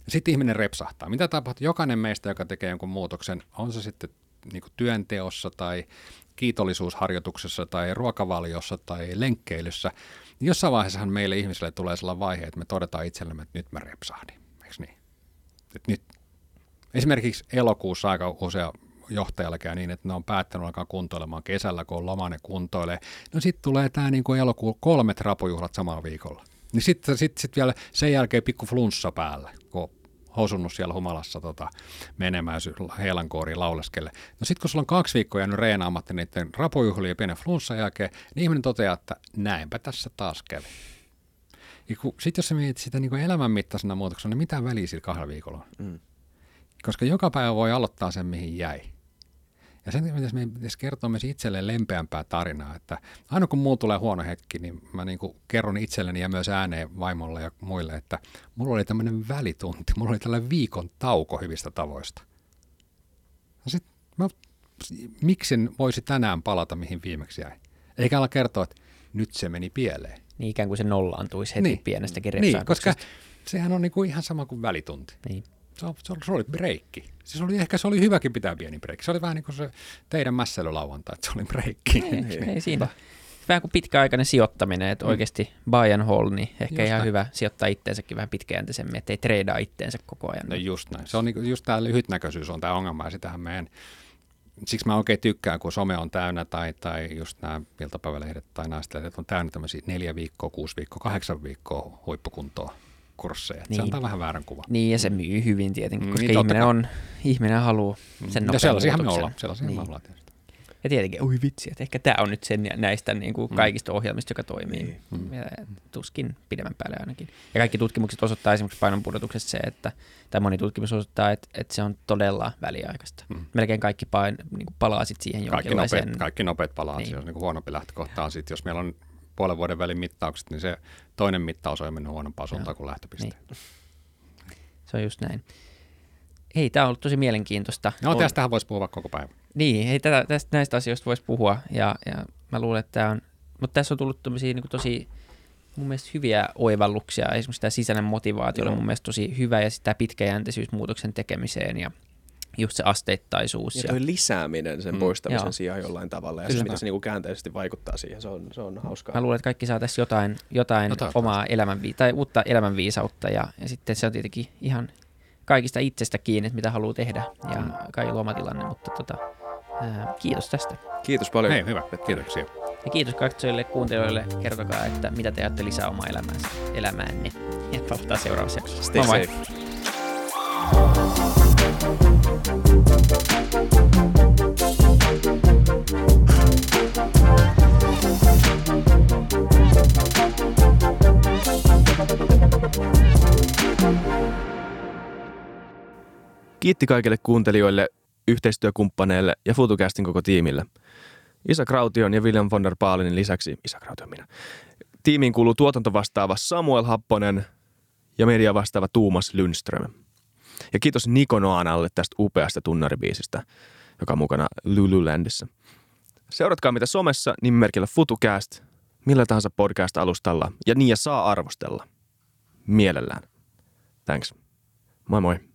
Ja sitten ihminen repsahtaa. Mitä tapahtuu? Jokainen meistä, joka tekee jonkun muutoksen, on se sitten niin kuin työnteossa tai kiitollisuusharjoituksessa tai ruokavaliossa tai lenkkeilyssä, niin jossain vaiheessahan meille ihmisille tulee sellainen vaihe, että me todetaan itsellemme, että nyt mä repsahdin. Eikö niin? Että nyt Esimerkiksi elokuussa aika usea johtajalla käy niin, että ne on päättänyt alkaa kuntoilemaan kesällä, kun on loma, ne kuntoilee. No sitten tulee tämä niin kuin elokuun kolme rapujuhlat samaan viikolla. Niin sitten sit, sit vielä sen jälkeen pikku flunssa päällä, kun on hosunnut siellä humalassa tota, menemään heilankooriin lauleskelle. No sitten kun sulla on kaksi viikkoa jäänyt reenaamatta niiden rapujuhlien ja pienen flunssan jälkeen, niin ihminen toteaa, että näinpä tässä taas kävi. Sitten jos sä mietit sitä niin elämänmittaisena muutoksena, niin mitä väliä sillä kahdella viikolla on? Mm. Koska joka päivä voi aloittaa sen, mihin jäi. Ja sen pitäisi, meidän pitäisi kertoa myös itselleen lempeämpää tarinaa, että aina kun muu tulee huono hetki, niin mä niin kuin kerron itselleni ja myös ääneen vaimolle ja muille, että mulla oli tämmöinen välitunti, mulla oli tällainen viikon tauko hyvistä tavoista. Ja sit mä miksen voisi tänään palata, mihin viimeksi jäi? Eikä ala kertoa, että nyt se meni pieleen. Niin ikään kuin se nollaantuisi heti niin, pienestäkin repsahduksesta. Niin, koska sehän on niin kuin ihan sama kuin välitunti. Niin. Se oli, se oli breikki. Siis oli, ehkä se oli hyväkin pitää pieni breikki. Se oli vähän niin kuin se teidän mässäilylauantai, että se oli breikki. Ei, ei siinä. Vähän kuin pitkäaikainen sijoittaminen, että mm. oikeasti buy and hold, niin ehkä just ihan näin. Hyvä sijoittaa itteensäkin vähän pitkäjänteisemmin, ettei treidaa itteensä koko ajan. No just näin. Se on niin, just tämä lyhytnäköisyys on tämä ongelma ja sitähän meidän... Siksi mä oikein tykkään, kun some on täynnä tai, tai just nämä iltapäivälehdet tai naistenlehdet on täynnä tämmöisiä neljä viikkoa, kuusi viikkoa, kahdeksan viikkoa huippukuntoa kursseja. Niin. Se antaa vähän väärän kuvan. Niin ja se myy hyvin tietenkin, koska niin, ihminen, on, ihminen haluaa sen nopean sellaisiahan me ollaan, sellaisiahan niin. me ollaan tietysti. Ja tietenkin, oi vitsi, että ehkä tämä on nyt sen näistä niin kuin kaikista mm. ohjelmista, joka toimii. Mm. Ja tuskin pidemmän päälle ainakin. Ja kaikki tutkimukset osoittaa esimerkiksi painonpudotuksessa se, että, tai moni tutkimus osoittaa, että, että se on todella väliaikaista. Mm. Melkein kaikki pain, niin kuin palaa sit siihen jonkinlaiseen. Nopeat, kaikki nopeat palaa niin. Siihen, niin kuin huonompi lähtökohta on sitten. Jos meillä on puolen vuoden välin mittaukset, niin se toinen mittaus on jo mennyt huonompaa suuntaan kuin lähtöpiste. Niin. Se on just näin. Hei, tämä on ollut tosi mielenkiintoista. No tästähän voisi puhua koko päivä. Niin, hei, tätä, tästä, näistä asioista voisi puhua ja, ja mä luulen, että tämä on, mutta tässä on tullut tommosia, niin tosi mun mielestä hyviä oivalluksia. Esimerkiksi tämä sisäinen motivaatio oli mun mielestä tosi hyvä ja sitä pitkäjänteisyys muutoksen tekemiseen ja just se asteittaisuus. Ja, ja toi lisääminen sen mm, poistamisen joo. sijaan jollain tavalla ja kyllä se, mitä se niinku käänteisesti vaikuttaa siihen, se on, se on hauskaa. Mä luulen, että kaikki saa tässä jotain, jotain no, omaa elämänvi- tai uutta elämänviisautta ja, ja sitten se on tietenkin ihan... kaikista itsestä kiinni, mitä haluaa tehdä ja kaikki lomatilanne, mutta tota, ää, kiitos tästä. Kiitos paljon. Hei, hyvä. Kiitoksia. Ja kiitos katsojille, kuuntelijoille. Kertokaa, että mitä te ajatte lisää omaa elämäänsä, elämäänne. Ja palataan seuraavassa jaksossa. Stay moi safe. Kiitti kaikille kuuntelijoille, yhteistyökumppaneille ja FutuCastin koko tiimille. Isaac Raution ja William von der Pahlenin lisäksi, Isaac Raution minä, tiimiin kuuluu tuotantovastaava Samuel Happonen ja media vastaava Tuomas Lundström. Ja kiitos Niko Noanalle tästä upeasta tunnaribiisistä, joka on mukana Lululandissä. Seuratkaa mitä somessa nimimerkillä FutuCast, millä tahansa podcast-alustalla ja niin ja saa arvostella. Mielellään. Thanks. Moi moi.